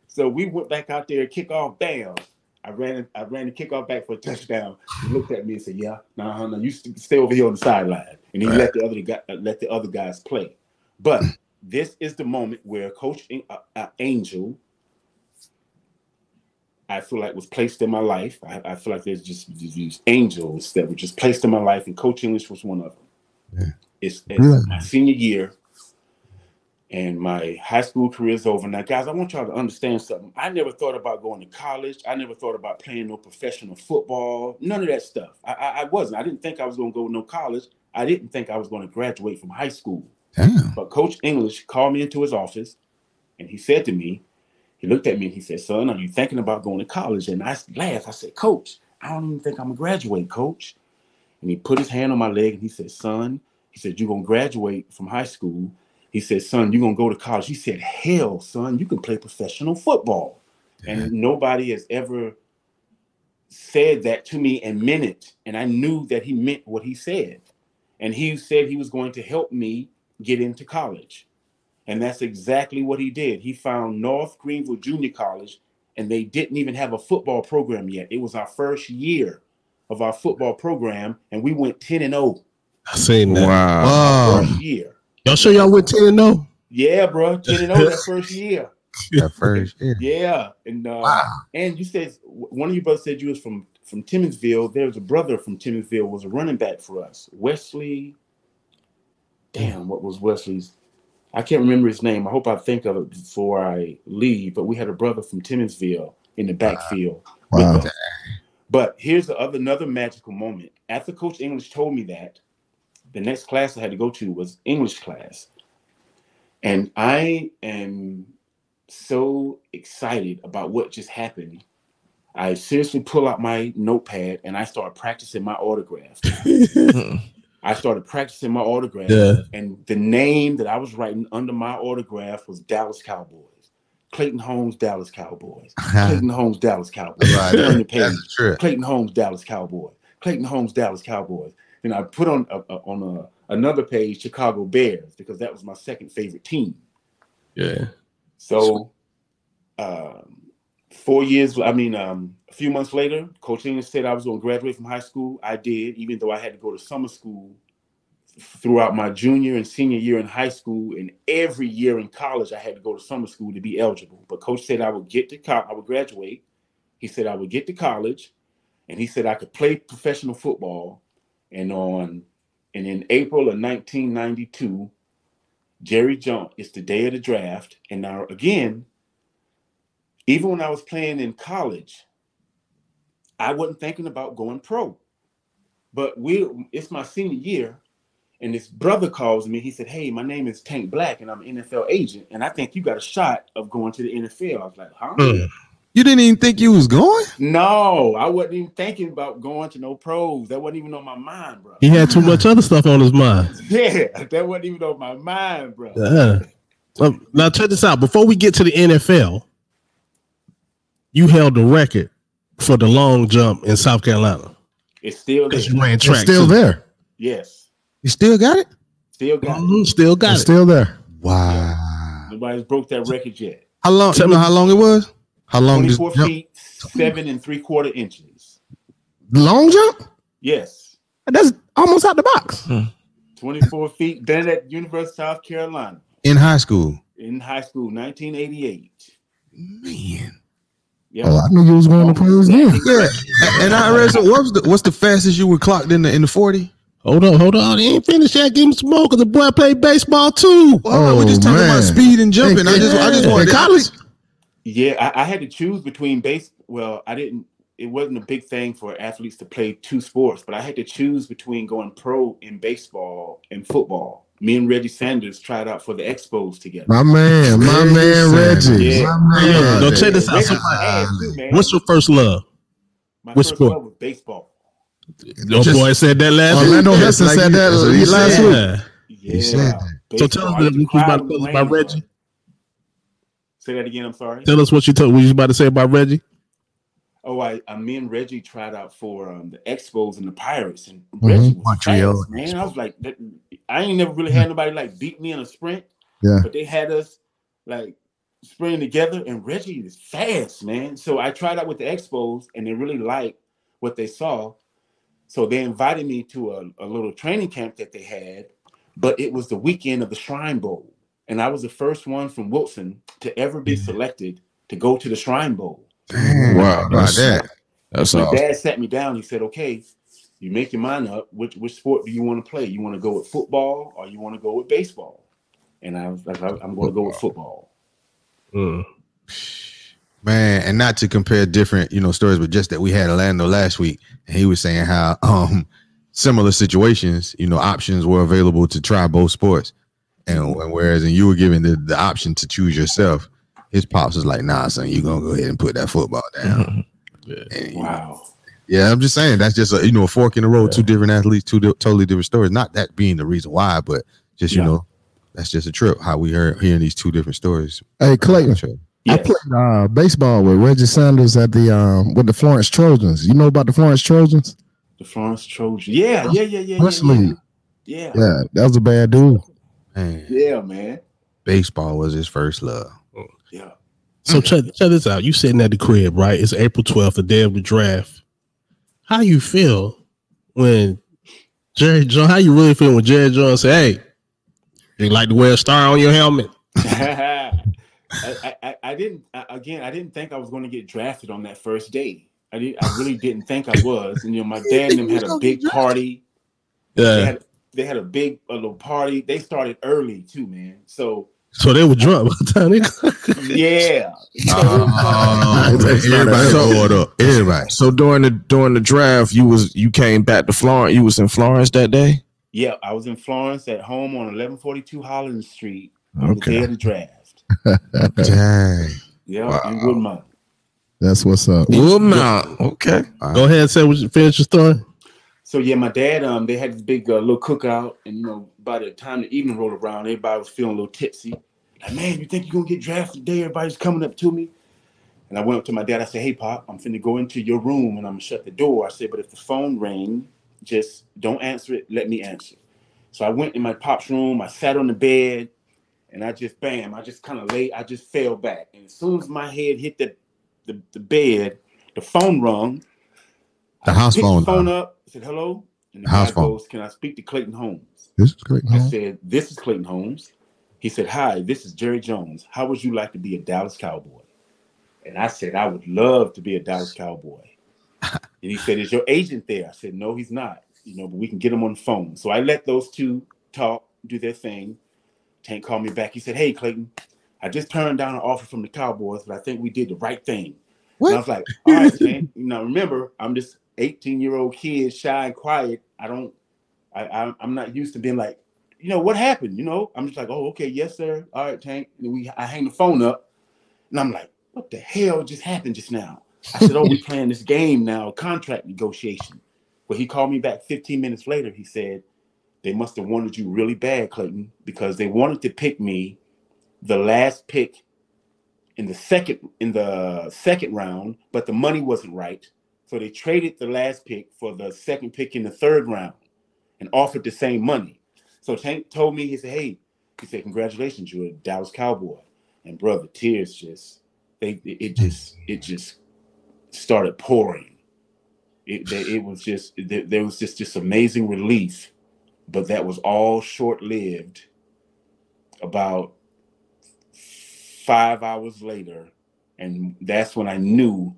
So we went back out there, kickoff, bam. I ran the kickoff back for a touchdown. He looked at me and said, yeah, no, you stay over here on the sideline. And he let the other guys play. But this is the moment where Coach Angel, I feel like, was placed in my life. I feel like there's just these angels that were just placed in my life, and Coach English was one of them. Yeah. It's my senior year, and my high school career is over. Now, guys, I want y'all to understand something. I never thought about going to college. I never thought about playing no professional football. None of that stuff. I wasn't. I didn't think I was going to go to no college. I didn't think I was going to graduate from high school. Damn. But Coach English called me into his office, and he said to me, he looked at me, and he said, son, are you thinking about going to college? And I laughed. I said, Coach, I don't even think I'm going to graduate, Coach. And he put his hand on my leg, and he said, son, he said, you're going to graduate from high school. He said, son, you're going to go to college. He said, hell, son, you can play professional football. Yeah. And nobody has ever said that to me and meant it. And I knew that he meant what he said. And he said he was going to help me get into college. And that's exactly what he did. He found North Greenville Junior College, and they didn't even have a football program yet. It was our first year of our football program, and we went 10-0. I seen that. Wow. First year. Y'all sure y'all went 10-0? Yeah, bro. 10-0 that first year. That first year. Yeah. And wow. And you said one of you brothers said you was from Timminsville. There was a brother from Timminsville was a running back for us. Wesley. Damn, what was Wesley's? I can't remember his name. I hope I think of it before I leave. But we had a brother from Timminsville in the backfield. Wow. But here's another magical moment. After Coach English told me that, the next class I had to go to was English class. And I am so excited about what just happened. I seriously pull out my notepad, and I start practicing my autograph. I started practicing my autograph. Yeah. And the name that I was writing under my autograph was Dallas Cowboys. Clayton Holmes, Dallas Cowboys. Clayton Holmes, Dallas Cowboys. Right. Turn the page. Clayton Holmes, Dallas Cowboys. Clayton Holmes, Dallas Cowboys. And I put on another page Chicago Bears, because that was my second favorite team. Yeah. So 4 years, a few months later, Coach English said I was going to graduate from high school. I did, even though I had to go to summer school throughout my junior and senior year in high school, and every year in college, I had to go to summer school to be eligible. But Coach said I would graduate. He said I would get to college, and he said I could play professional football. And in April of 1992, Jerry Jones, it's the day of the draft. And now again, even when I was playing in college, I wasn't thinking about going pro. But it's my senior year. And this brother calls me. He said, hey, my name is Tank Black, and I'm an NFL agent, and I think you got a shot of going to the NFL. I was like, huh? You didn't even think you was going? No, I wasn't even thinking about going to no pros. That wasn't even on my mind, bro. He had too much other stuff on his mind. Yeah, that wasn't even on my mind, bro. Now, check this out. Before we get to the NFL, you held the record for the long jump in South Carolina. It's still there. You ran track, it's still there. Yes. You still got it? Still got it. Still there. Wow. Yeah. Nobody's broke that record yet. How long? You know how long it was? How long? 24 feet, 7 3/4 inches. Long jump? Yes. That's almost out the box. 24 feet. Then at University of South Carolina. In high school. In high school, 1988. Man. Yep. Oh, I knew you was going to play this game. Yeah. And I read, so what's the fastest you were clocked in the 40? Hold on. It ain't finished yet. Give him some more because the boy played baseball too. Oh, we're just talking about speed and jumping. Yeah. I just wanted college. Yeah, I had to choose between baseball. Well, I didn't. It wasn't a big thing for athletes to play two sports, but I had to choose between going pro in baseball and football. Me and Reggie Sanders tried out for the Expos together. My man, Reggie. Yeah. My man. Go check this out. What's your first love? What sport? Love was baseball. No boy said that last week. Orlando Hudson said that last week. Yeah. So tell us about Reggie. Say that again. I'm sorry. Tell us what you about to say about Reggie. Oh, me and Reggie tried out for the Expos and the Pirates, and Reggie was Montreal. Fast, man, I was like, I ain't never really had nobody like beat me in a sprint. Yeah. But they had us like sprinting together, and Reggie is fast, man. So I tried out with the Expos, and they really liked what they saw. So they invited me to a little training camp that they had, but it was the weekend of the Shrine Bowl. And I was the first one from Wilson to ever be selected to go to the Shrine Bowl. Damn, wow, about that. That's awesome. My dad sat me down. He said, okay, you make your mind up. Which sport do you want to play? You want to go with football or you want to go with baseball? And I was like, I'm going to go with football. Mm. Man, and not to compare different, stories, but just that we had Orlando last week, and he was saying how similar situations, options were available to try both sports. And whereas and you were given the option to choose yourself, his pops was like, nah, son, you're going to go ahead and put that football down. Yeah. And, wow. Yeah, I'm just saying that's just a fork in the road, two different athletes, totally different stories. Not that being the reason why, but just, that's just a trip how we hearing these two different stories. Hey, Clayton, yes. I played baseball with Reggie Sanders at the with the Florence Trojans. You know about the Florence Trojans? The Florence Trojans. Yeah. Yeah, that was a bad dude. Man. Yeah, man. Baseball was his first love. Yeah. So check this out. You sitting at the crib, right? It's April 12th, the day of the draft. How you feel when Jerry Jones? How you really feel when Jerry Jones say, "Hey, you like to wear a star on your helmet"? I didn't think I was going to get drafted on that first day. I really didn't think I was. And my dad and them had a big party. Yeah. They had a big little party. They started early too, man. So they were drunk by the time they yeah. Everybody. So during the draft, you came back to Florence. You was in Florence that day? Yeah, I was in Florence at home on 1142 Holland Street on the day of the draft. Dang. Yeah, wow. In Woodmont. That's what's up. Woodmont. Okay. Go ahead and finish your story. So yeah, my dad, they had this big little cookout, and by the time the evening rolled around, everybody was feeling a little tipsy. Like, man, you think you're gonna get drafted today? Everybody's coming up to me, and I went up to my dad. I said, "Hey, Pop, I'm finna go into your room, and I'm gonna shut the door." I said, "But if the phone rang, just don't answer it. Let me answer." So I went in my pop's room. I sat on the bed, and I just fell back, and as soon as my head hit the bed, the phone rung. The house phone. The phone up. I said, hello. And the guy goes, can I speak to Clayton Holmes? This is Clayton Holmes. I said, this is Clayton Holmes. He said, hi, this is Jerry Jones. How would you like to be a Dallas Cowboy? And I said, I would love to be a Dallas Cowboy. And he said, is your agent there? I said, no, he's not. But we can get him on the phone. So I let those two talk, do their thing. Tank called me back. He said, hey, Clayton, I just turned down an offer from the Cowboys, but I think we did the right thing. What? And I was like, all right, man. Remember, I'm just 18-year-old kid, shy and quiet. I'm not used to being like, what happened? I'm just like, oh, okay, yes, sir. All right, Tank. And I hang the phone up, and I'm like, what the hell just happened just now? I said, we're playing this game now, contract negotiation. Well, he called me back 15 minutes later. He said, they must have wanted you really bad, Clayton, because they wanted to pick me the last pick in the second round, but the money wasn't right. So they traded the last pick for the second pick in the third round and offered the same money. So Tank told me, he said, hey, he said, "Congratulations, you're a Dallas Cowboy." And brother, tears just it just started pouring. It was just there was just amazing relief, but that was all short-lived. About 5 hours later, and that's when I knew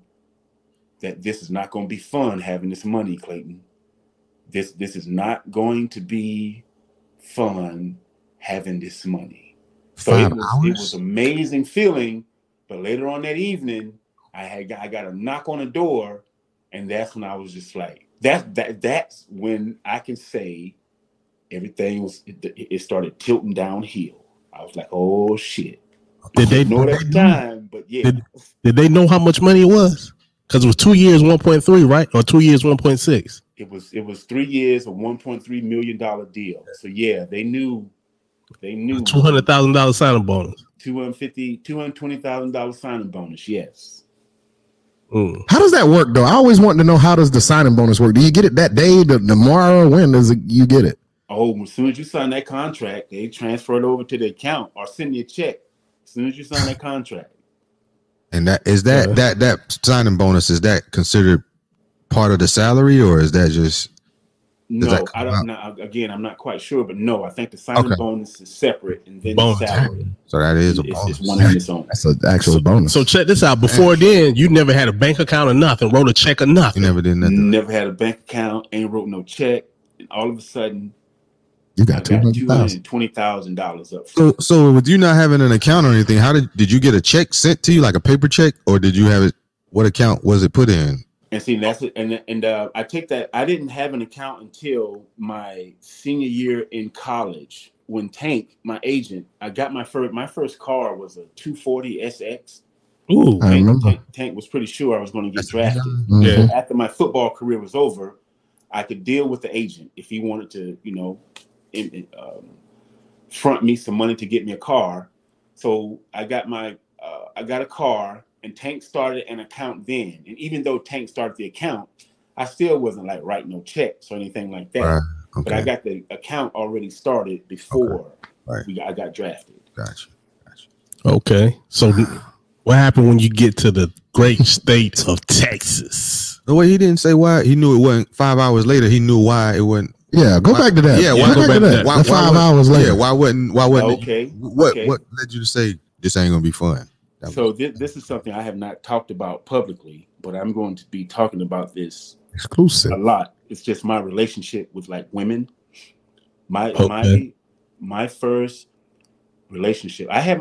that this is not going to be fun having this money, Clayton. This is not going to be fun having this money. So it was an amazing feeling, but later on that evening, I got a knock on the door, and that's when I was just like, that's when I can say everything was. It started tilting downhill. I was like, oh shit. Did they know how much money it was? Because it was 2 years, 1.3, right? Or 2 years, 1.6. It was 3 years, a $1.3 million deal. So yeah, they knew $200,000 signing bonus. $220,000 signing bonus, yes. Mm. How does that work though? I always want to know, how does the signing bonus work? Do you get it that day, tomorrow? When does it, you get it? Oh, as soon as you sign that contract, they transfer it over to the account or send you a check. As soon as you sign that contract. And that signing bonus, is that considered part of the salary, or is that just? No, I don't know. Again, I'm not quite sure, but no, I think the signing bonus is separate, and then the salary. So that is a bonus. It's one on its own. That's an actual bonus. So check this out. Before then, you never had a bank account or nothing, wrote a check or nothing. You never did nothing. Never had a bank account, ain't wrote no check, and all of a sudden, you got $220,000 up. So with you not having an account or anything, how did you get a check sent to you, like a paper check, or did you have it? What account was it put in? And see, that's it. And I take that. I didn't have an account until my senior year in college when Tank, my agent, I got my first car was a 240 SX. Ooh, I remember. Tank was pretty sure I was going to get drafted. Mm-hmm. Yeah. So after my football career was over, I could deal with the agent if he wanted to, you know. Front me some money to get me a car. So I got a car, and Tank started an account then. And even though Tank started the account, I still wasn't like writing no checks or anything like that. Right. Okay. But I got the account already started before I got drafted. Gotcha. Okay. So what happened when you get to the great state of Texas? The way he didn't say why. He knew it wasn't 5 hours later. He knew why it wasn't. Yeah, go back to that. Yeah, why go back to that? Why 5 hours later? Yeah, why wouldn't? Okay. What led you to say this ain't gonna be fun? So this is something I have not talked about publicly, but I'm going to be talking about this exclusive a lot. It's just my relationship with like women. My first relationship. I had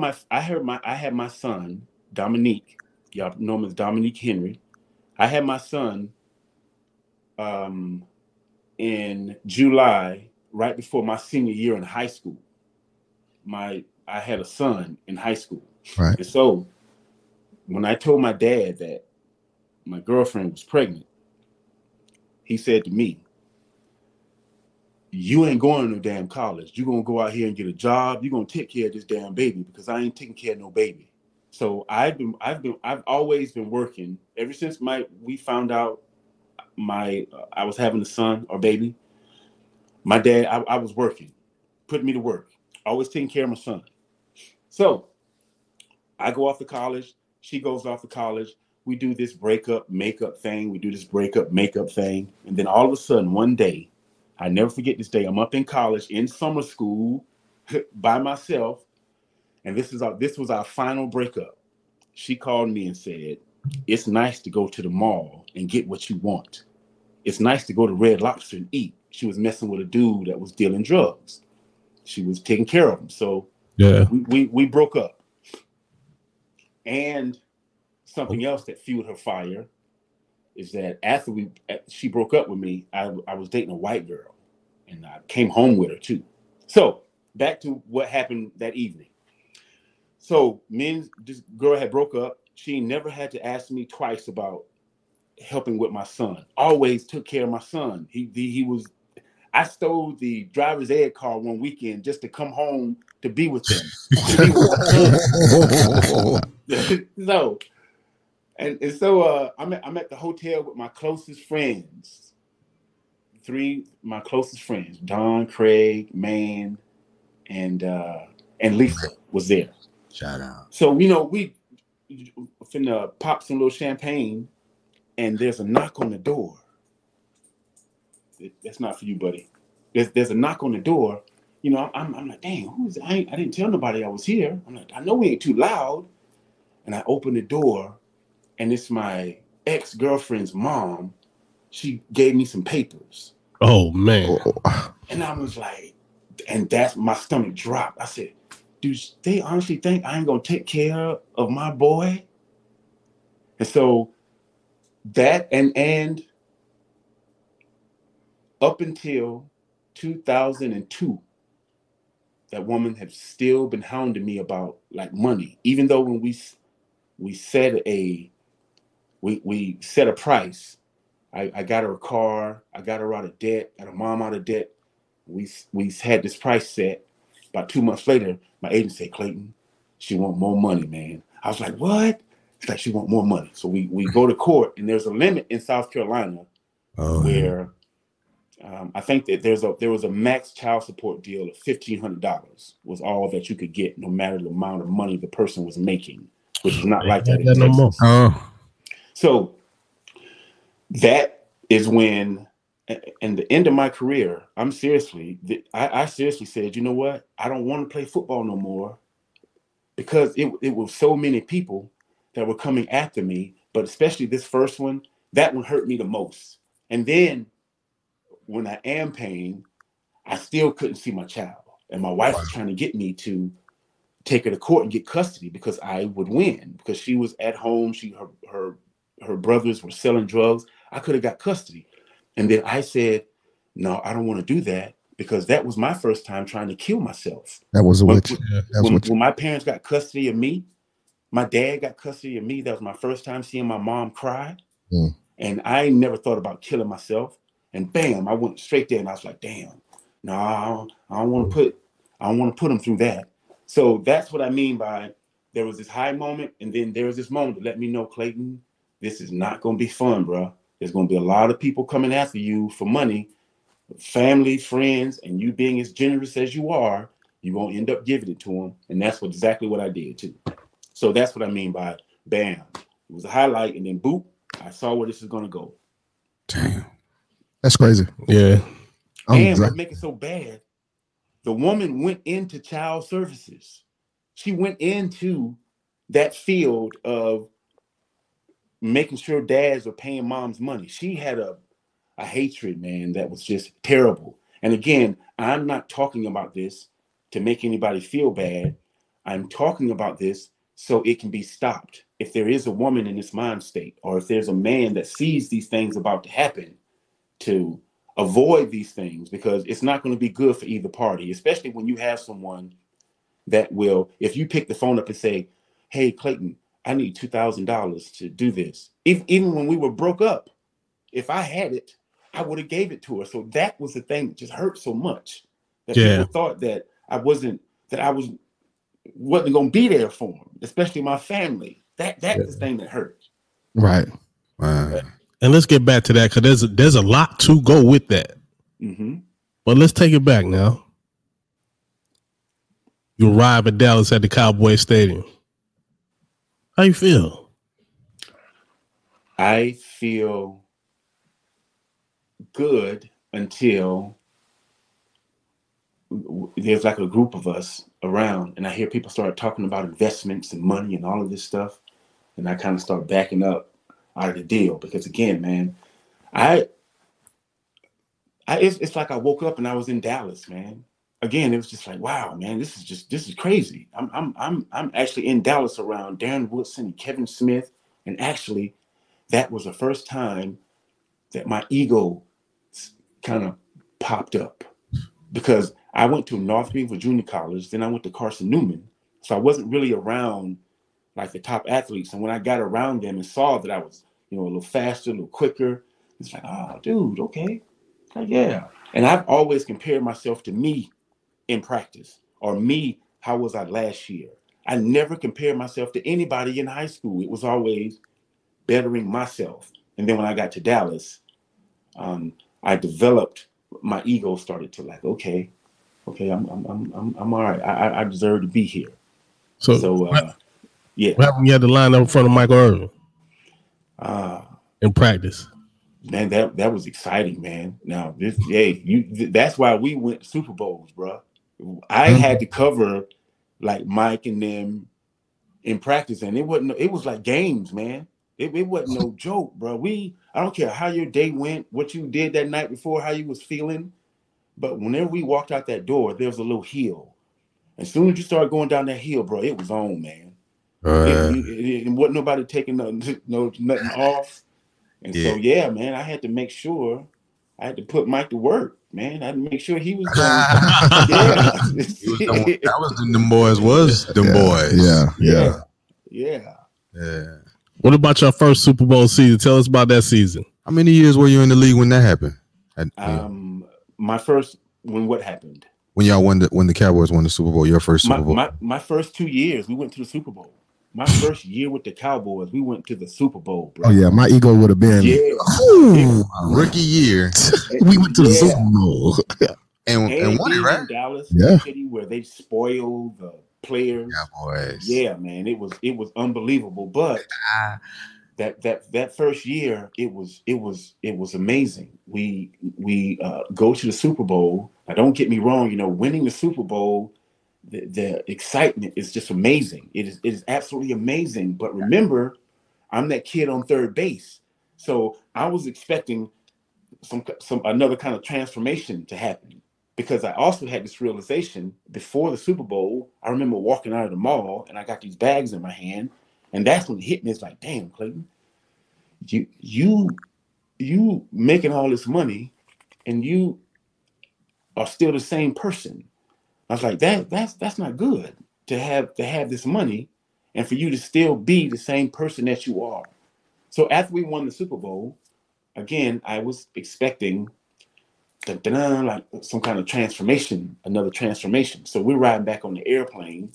my son Dominique. Y'all know him as Dominique Henry. I had my son. In July, right before my senior year in high school, I had a son in high school. Right. And so when I told my dad that my girlfriend was pregnant, he said to me, "You ain't going to no damn college. You're going to go out here and get a job. You're going to take care of this damn baby, because I ain't taking care of no baby." So I've always been working ever since we found out I was having a son or baby. My dad, I was working, putting me to work, always taking care of my son. So I go off to college. She goes off to college. We do this breakup, makeup thing. And then all of a sudden, one day, I never forget this day. I'm up in college in summer school by myself. And this was our final breakup. She called me and said, "It's nice to go to the mall and get what you want. It's nice to go to Red Lobster and eat." She was messing with a dude that was dealing drugs. She was taking care of him. So yeah, we broke up. And something else that fueled her fire is that after she broke up with me, I was dating a white girl, and I came home with her too. So back to what happened that evening. So this girl had broke up. She never had to ask me twice about helping with my son. Always took care of my son. I stole the driver's ed car one weekend just to come home to be with them. So, and so I'm at the hotel with my closest friends. Three, my closest friends, Don, Craig, Man, and and Lisa was there. Shout out. So, you know, we finna pop some little champagne, and there's a knock on the door. That's not for you, buddy. There's a knock on the door. You know, I'm like, dang, who is it? I didn't tell nobody I was here. I'm like, I know we ain't too loud. And I opened the door, and it's my ex-girlfriend's mom. She gave me some papers. Oh, man. And I was like, and that's my stomach dropped. I said, do they honestly think I ain't going to take care of my boy? And so that and up until 2002, that woman had still been hounding me about like money, even though when we set a price. I got her a car. I got her out of debt. Got her mom out of debt. We had this price set. About 2 months later, my agent said, Clayton, she want more money, man. I was like, what? It's like, she want more money. So we go to court, and there's a limit in South Carolina where I think that there was a max child support deal of $1,500 was all that you could get, no matter the amount of money the person was making, which is not like that in Texas. No more. So that is when, and the end of my career, I seriously said, you know what? I don't want to play football no more, because it was so many people that were coming after me, but especially this first one, that one hurt me the most. And then when I am paying, I still couldn't see my child. And my wife was trying to get me to take her to court and get custody, because I would win, because she was at home. Her brothers were selling drugs. I could have got custody. And then I said, no, I don't want to do that, because that was my first time trying to kill myself. That was when my parents got custody of me, my dad got custody of me. That was my first time seeing my mom cry. Mm. And I never thought about killing myself. And bam, I went straight there, and I was like, damn, no, I don't want to put them through that. So that's what I mean by there was this high moment, and then there was this moment to let me know, Clayton, this is not going to be fun, bro. There's going to be a lot of people coming after you for money, family, friends, and you being as generous as you are, you won't end up giving it to them. And that's exactly what I did too. So that's what I mean by bam. It was a highlight, and then boop, I saw where this is going to go. Damn. That's crazy. Yeah. And what make it so bad, the woman went into child services. She went into that field of making sure dads are paying mom's money. She had a hatred, man, that was just terrible. And again, I'm not talking about this to make anybody feel bad. I'm talking about this so it can be stopped. If there is a woman in this mind state, or if there's a man that sees these things about to happen, to avoid these things, because it's not going to be good for either party, especially when you have someone that will, if you pick the phone up and say, hey, Clayton, I need $2,000 to do this. Even when we were broke up, if I had it, I would have gave it to her. So that was the thing that just hurt so much, that people thought that I wasn't going to be there for them, especially my family. That's the thing that hurt. Right. Wow. And let's get back to that, because there's a lot to go with that. Mm-hmm. But let's take it back now. You arrive at Dallas at the Cowboys Stadium. How you feel? I feel good until there's like a group of us around, and I hear people start talking about investments and money and all of this stuff, and I kind of start backing up out of the deal, because again, man, it's like I woke up and I was in Dallas, man. Again, it was just like, wow, man, this is crazy. I'm actually in Dallas around Darren Woodson and Kevin Smith, and actually, that was the first time that my ego kind of popped up, because I went to North Greenville Junior College, then I went to Carson Newman, so I wasn't really around like the top athletes. And when I got around them and saw that I was, you know, a little faster, a little quicker, it's like, oh, dude, okay. Like, yeah. And I've always compared myself to me in practice, or me, how was I last year? I never compared myself to anybody in high school. It was always bettering myself. And then when I got to Dallas, I developed, my ego started to like, okay, okay, I'm all right. I deserve to be here. So yeah. What happened? You had to line up in front of Michael Irvin in practice. Man, that was exciting, man. Now that's why we went to Super Bowls, bro. I had to cover like Mike and them in practice, and it was like games, man. It wasn't no joke, bro. I don't care how your day went, what you did that night before, how you was feeling, but whenever we walked out that door, there was a little hill. As soon as you started going down that hill, bro, it was on, man. It wasn't nobody taking nothing off. And yeah. So, yeah, man, I had to make sure I had to put Mike to work, man. I had to make sure he was going. That was them boys. Yeah. What about your first Super Bowl season? Tell us about that season. How many years were you in the league when that happened? What happened? When y'all won when the Cowboys won the Super Bowl, your first Super Bowl. My first 2 years, we went to the Super Bowl. My first year with the Cowboys, we went to the Super Bowl, bro. Oh, yeah. My ego would have been rookie year. We went to the Super Bowl. And won it, right? Dallas, city where they spoiled the players. Cowboys. Yeah, man. It was unbelievable. But that first year, it was amazing. We go to the Super Bowl. Now, don't get me wrong, winning the Super Bowl, the excitement is just amazing. It is absolutely amazing. But remember, I'm that kid on third base, so I was expecting some another kind of transformation to happen, because I also had this realization before the Super Bowl. I remember walking out of the mall and I got these bags in my hand, and that's when it hit me. It's like, damn, Clayton, you making all this money, and you are still the same person. I was like, that's not good to have this money and for you to still be the same person that you are. So after we won the Super Bowl, again, I was expecting like some kind of transformation, another transformation. So we're riding back on the airplane,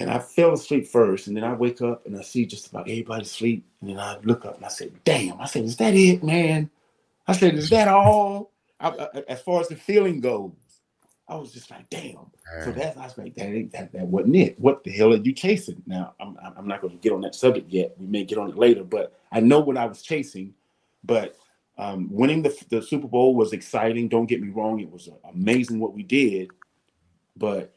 and I fell asleep first, and then I wake up and I see just about everybody asleep, and then I look up and I said, damn, I said, is that it, man? I said, is that all? As far as the feeling goes, I was just like, damn. So I was like, that wasn't it. What the hell are you chasing? Now, I'm not going to get on that subject yet. We may get on it later, but I know what I was chasing. But winning the Super Bowl was exciting. Don't get me wrong. It was amazing what we did, but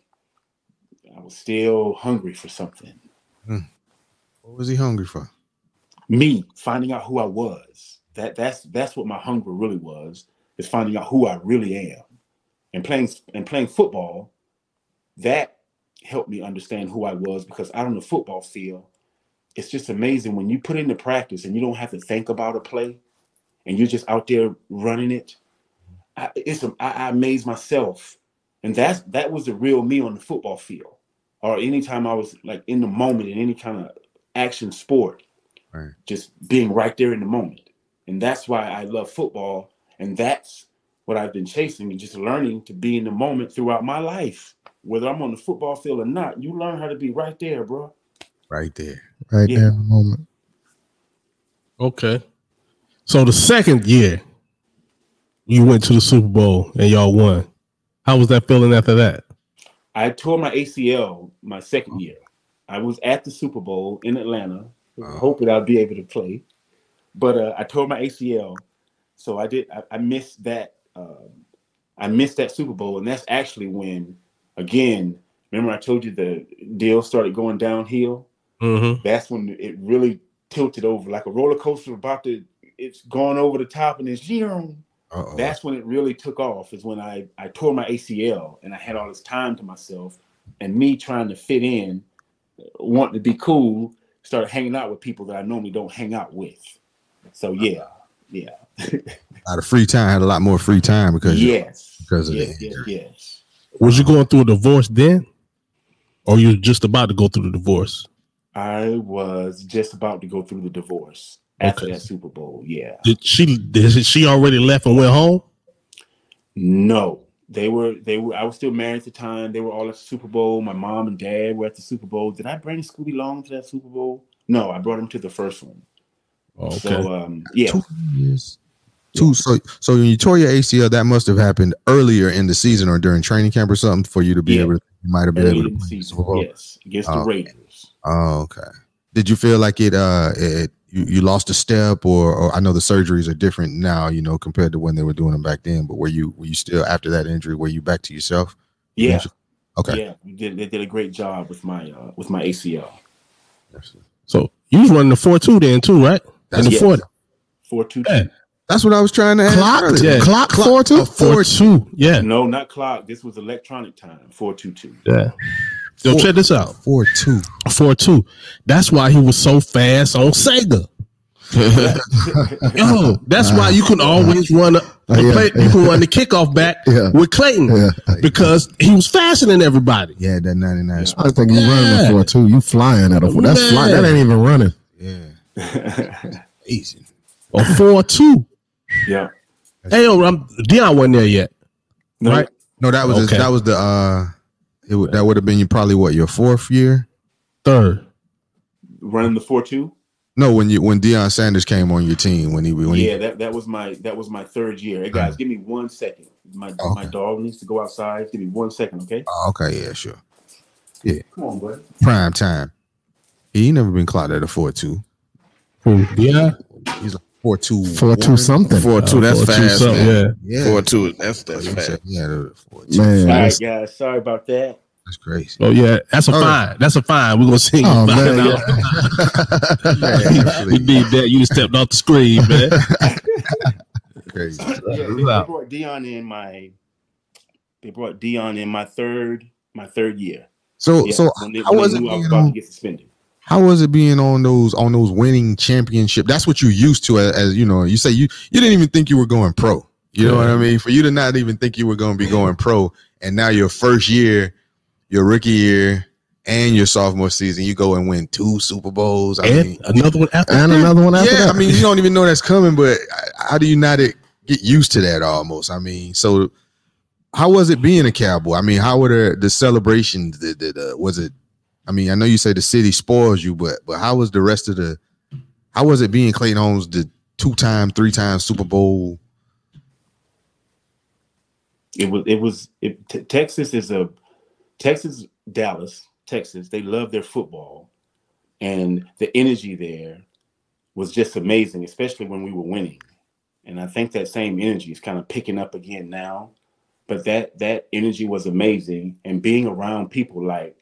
I was still hungry for something. What was he hungry for? Me, finding out who I was. That's what my hunger really was, is finding out who I really am. And playing football, that helped me understand who I was, because out on the football field, it's just amazing when you put into practice and you don't have to think about a play, and you're just out there running it. I amazed myself, and that was the real me on the football field, or anytime I was like in the moment in any kind of action sport, right. Just being right there in the moment, and that's why I love football, and that's what I've been chasing, and just learning to be in the moment throughout my life. Whether I'm on the football field or not, you learn how to be right there, bro. Right there in the moment. Okay. So the second year you went to the Super Bowl and y'all won. How was that feeling after that? I tore my ACL my second year. I was at the Super Bowl in Atlanta, hoping I'd be able to play. But I tore my ACL, so I missed that. I missed that Super Bowl, and that's actually when, again, remember I told you the deal started going downhill? Mm-hmm. That's when it really tilted over, like a roller coaster it's gone over the top, and it's, that's when it really took off, is when I tore my ACL, and I had all this time to myself, and me trying to fit in, wanting to be cool, started hanging out with people that I normally don't hang out with. So, yeah. Had a lot more free time because of that. Was you going through a divorce then, or you were just about to go through the divorce? I was just about to go through the divorce after that Super Bowl. Yeah. Did she already left and went home? No, I was still married at the time. They were all at the Super Bowl. My mom and dad were at the Super Bowl. Did I bring Scooby Long to that Super Bowl? No, I brought him to the first one. Okay. So, yeah. 2 years. too. So when you tore your ACL, that must have happened earlier in the season or during training camp or something for you to be able to. You might have been able to play Super Bowl. Yes, against the Raiders. Oh, okay. Did you feel like it you lost a step, or I know the surgeries are different now, you know, compared to when they were doing them back then. But were you still after that injury? Were you back to yourself? Yeah. Okay. Yeah, they did a great job with my ACL. So you was running the 4-2 then too, right? That's 4-2. Yeah. That's what I was trying to ask. Clock, yeah. Clock 4-2? 4-2, yeah. No, not clock. This was electronic time, 4-2-2. Yeah. So check this out. 4-2. 4-2. That's why he was so fast on Sega. Yo, that's why you can always run the kickoff back with Clayton because he was faster than everybody. Yeah, that 99. Yeah. I think you running at 4-2. You flying at a 4. That's flying. That ain't even running. Yeah. Easy. Or 4-2. Yeah. Hey, Deion wasn't there yet. No. Right? No, that was that was the that would have been your fourth year? Third. Running the 4-2? No, when Deion Sanders came on your team that was my third year. Hey guys, give me 1 second. My dog needs to go outside. Give me 1 second, okay? Okay, yeah, sure. Yeah. Come on, bud. Prime time. He ain't never been clocked at a 4-2. Yeah. He's like 4-2 something. 4-2, that's 4-2 fast. 4-2, that's fast. Yeah, 4-2. Man, all right, guys. Sorry about that. That's crazy. Oh yeah, that's a fine. Right. That's a fine. We're gonna sing. Oh, man, we need that. You just stepped off the screen, man. Crazy. They brought Deion in my third year. So I was about to get suspended. How was it being on those winning championship? That's what you used to, as you know. You say you didn't even think you were going pro. You know what I mean? For you to not even think you were going to be going pro, and now your first year, your rookie year, and your sophomore season, you go and win 2 Super Bowls. Another one after that. I mean, you don't even know that's coming. But how do you not get used to that? Almost. I mean, so how was it being a Cowboy? I mean, how were the celebrations? Was it? I mean, I know you say the city spoils you, but how was the rest of how was it being Clayton Holmes, the 2-time, 3-time Super Bowl? Texas is Dallas, Texas. They love their football, and the energy there was just amazing, especially when we were winning. And I think that same energy is kind of picking up again now, but that energy was amazing. And being around people like,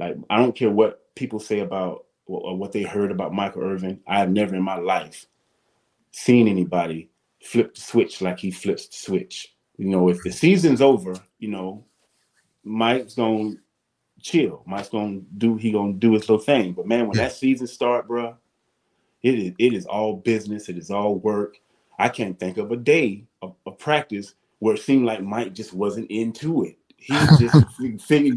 I don't care what people say about or what they heard about Michael Irvin. I have never in my life seen anybody flip the switch like he flips the switch. You know, if the season's over, you know, Mike's going to chill. Mike's going to do his little thing. But, man, when that season starts, bro, it is all business. It is all work. I can't think of a day of practice where it seemed like Mike just wasn't into it. He just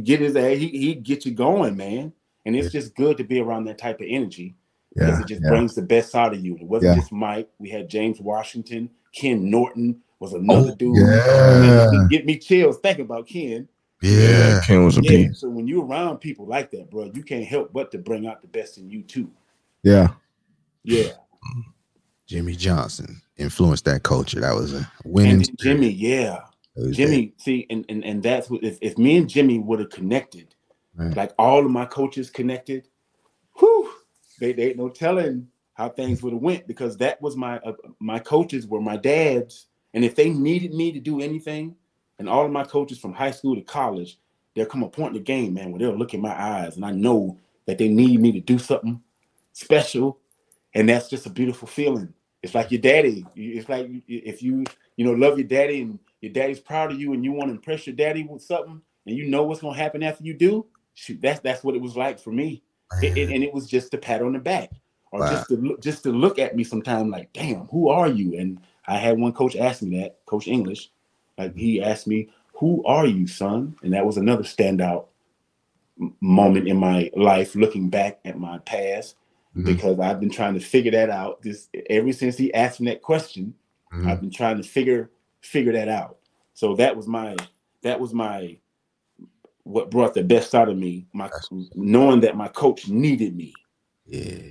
get his ass. He get you going, man, and it's just good to be around that type of energy because it just brings the best out of you. It wasn't just Mike. We had James Washington. Ken Norton was another dude. Yeah, man, get me chills thinking about Ken. Yeah, Ken was a beast. So when you're around people like that, bro, you can't help but to bring out the best in you too. Yeah. Jimmy Johnson influenced that culture. That was a winning. And Jimmy, Jimmy, see, and that's what if me and Jimmy would have connected, right, like all of my coaches connected, whew, they ain't no telling how things would have went, because that was my coaches were my dads, and if they needed me to do anything, and all of my coaches from high school to college, there'll come a point in the game, man, where they'll look in my eyes, and I know that they need me to do something special, and that's just a beautiful feeling. It's like your daddy. It's like if you love your daddy and your daddy's proud of you and you want to impress your daddy with something and you know what's going to happen after you do, shoot, that's what it was like for me. And it was just a pat on the back or just to look at me sometime like, damn, who are you? And I had one coach ask me that, Coach English. Like he asked me, who are you, son? And that was another standout moment in my life, looking back at my past, because I've been trying to figure that out. Ever since he asked me that question, I've been trying to figure that out. So that was my what brought the best out of me, knowing that my coach needed me. Yeah.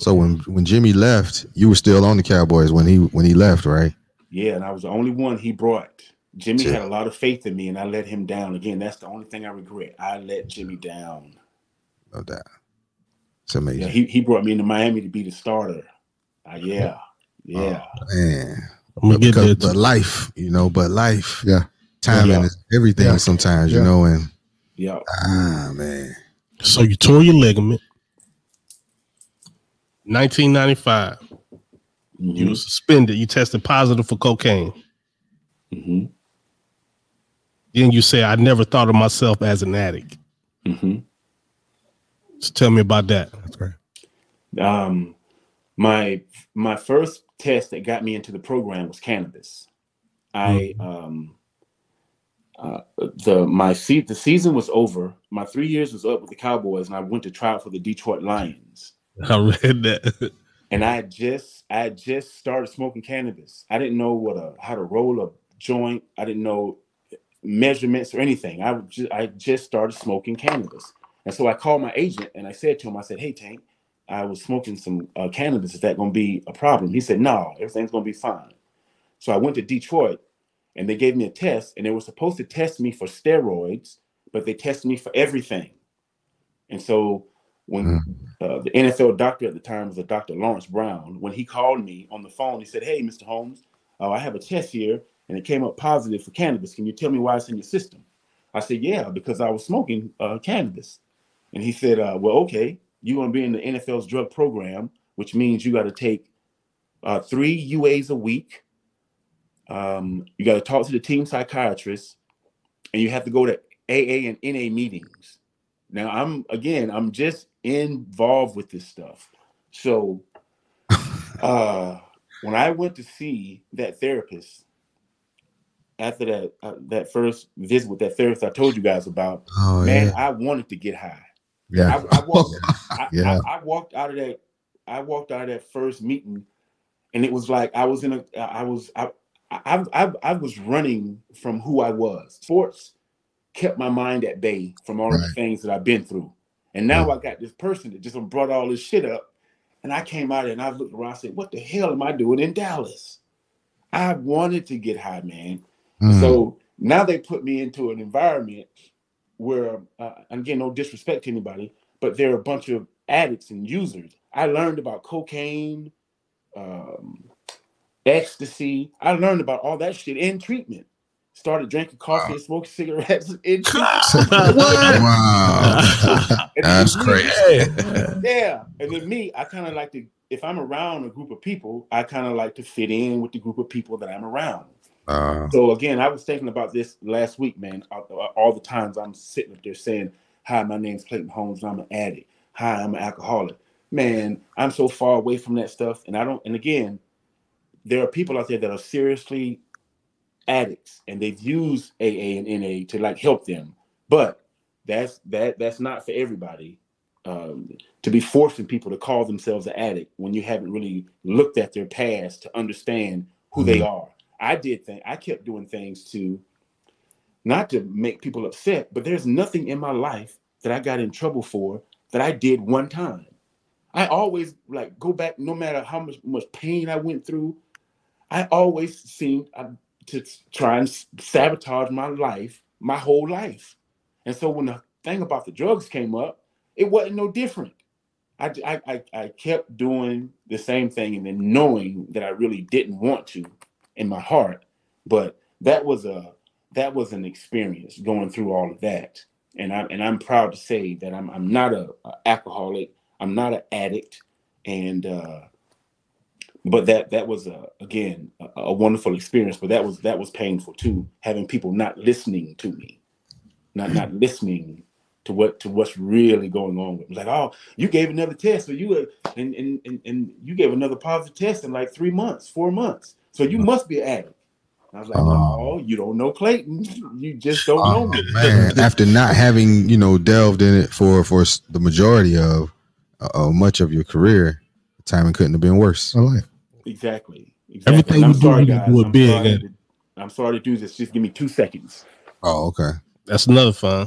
So when Jimmy left, you were still on the Cowboys when he left, right? Yeah, and I was the only one he brought. Jimmy had a lot of faith in me, and I let him down. Again, that's the only thing I regret. I let Jimmy down. No doubt. It's amazing. Yeah, he brought me into Miami to be the starter. Yeah. Oh, man. But life, you know, Yeah. Timing is everything sometimes, you know, and man. So you tore your ligament. 1995. Mm-hmm. You were suspended. You tested positive for cocaine. Mm-hmm. Then you say, I never thought of myself as an addict. Mm-hmm. So tell me about that. That's great. My first test that got me into the program was cannabis. Mm-hmm. The season was over. My 3 years was up with the Cowboys, and I went to trial for the Detroit Lions. I read that. And I just started smoking cannabis. I didn't know how to roll a joint. I didn't know measurements or anything. I just started smoking cannabis. And so I called my agent and I said to him, I said, hey, Tank, I was smoking some cannabis. Is that going to be a problem? He said, no, everything's going to be fine. So I went to Detroit and they gave me a test, and they were supposed to test me for steroids, but they tested me for everything. And so when the NFL doctor at the time was a Dr. Lawrence Brown, when he called me on the phone, he said, hey, Mr. Holmes, I have a test here, and it came up positive for cannabis. Can you tell me why it's in your system? I said, yeah, because I was smoking cannabis. And he said, well, okay, you're going to be in the NFL's drug program, which means you got to take 3 UAs a week. You got to talk to the team psychiatrist, and you have to go to AA and NA meetings. Now, I'm just involved with this stuff. So when I went to see that therapist, after that first visit with that therapist I told you guys about, I wanted to get high. Yeah, I walked out of that first meeting, and it was like I was in a. I was running from who I was. Sports kept my mind at bay from all of the things that I've been through. And now I got this person that just brought all this shit up. And I came out and I looked around and said, what the hell am I doing in Dallas? I wanted to get high, man. Mm. So now they put me into an environment where, again, no disrespect to anybody, but there are a bunch of addicts and users. I learned about cocaine, ecstasy. I learned about all that shit in treatment. Started drinking coffee and smoking cigarettes. That's crazy. Yeah. And then me, I kind of like to, if I'm around a group of people, I kind of like to fit in with the group of people that I'm around. So again, I was thinking about this last week, man. All the times I'm sitting up there saying, hi, my name's Clayton Holmes and I'm an addict. Hi, I'm an alcoholic. Man, I'm so far away from that stuff. And again, there are people out there that are seriously addicts, and they've used AA and NA to like help them, but that's not for everybody. To be forcing people to call themselves an addict when you haven't really looked at their past to understand who they are. I kept doing things to not to make people upset, but there's nothing in my life that I got in trouble for that I did one time. I always like go back, no matter how much pain I went through. I always seemed to try and sabotage my life, my whole life. And so when the thing about the drugs came up, it wasn't no different. I kept doing the same thing, and then knowing that I really didn't want to in my heart. But that was an experience going through all of that. And I'm proud to say that I'm not an alcoholic. I'm not an addict. And, but that was a wonderful experience, but that was painful too, having people not listening to me, not listening to what's really going on with me. Like, oh, you gave another test, so and you gave another positive test in like 4 months, so you must be an addict. And I was like, no, you don't know Clayton, you just don't know me. Man. After not having delved in it for the majority of much of your career, the timing couldn't have been worse. My life. Exactly. Everything you do, you do it big. I'm sorry to do this. Just give me 2 seconds. Oh, okay. That's another fine.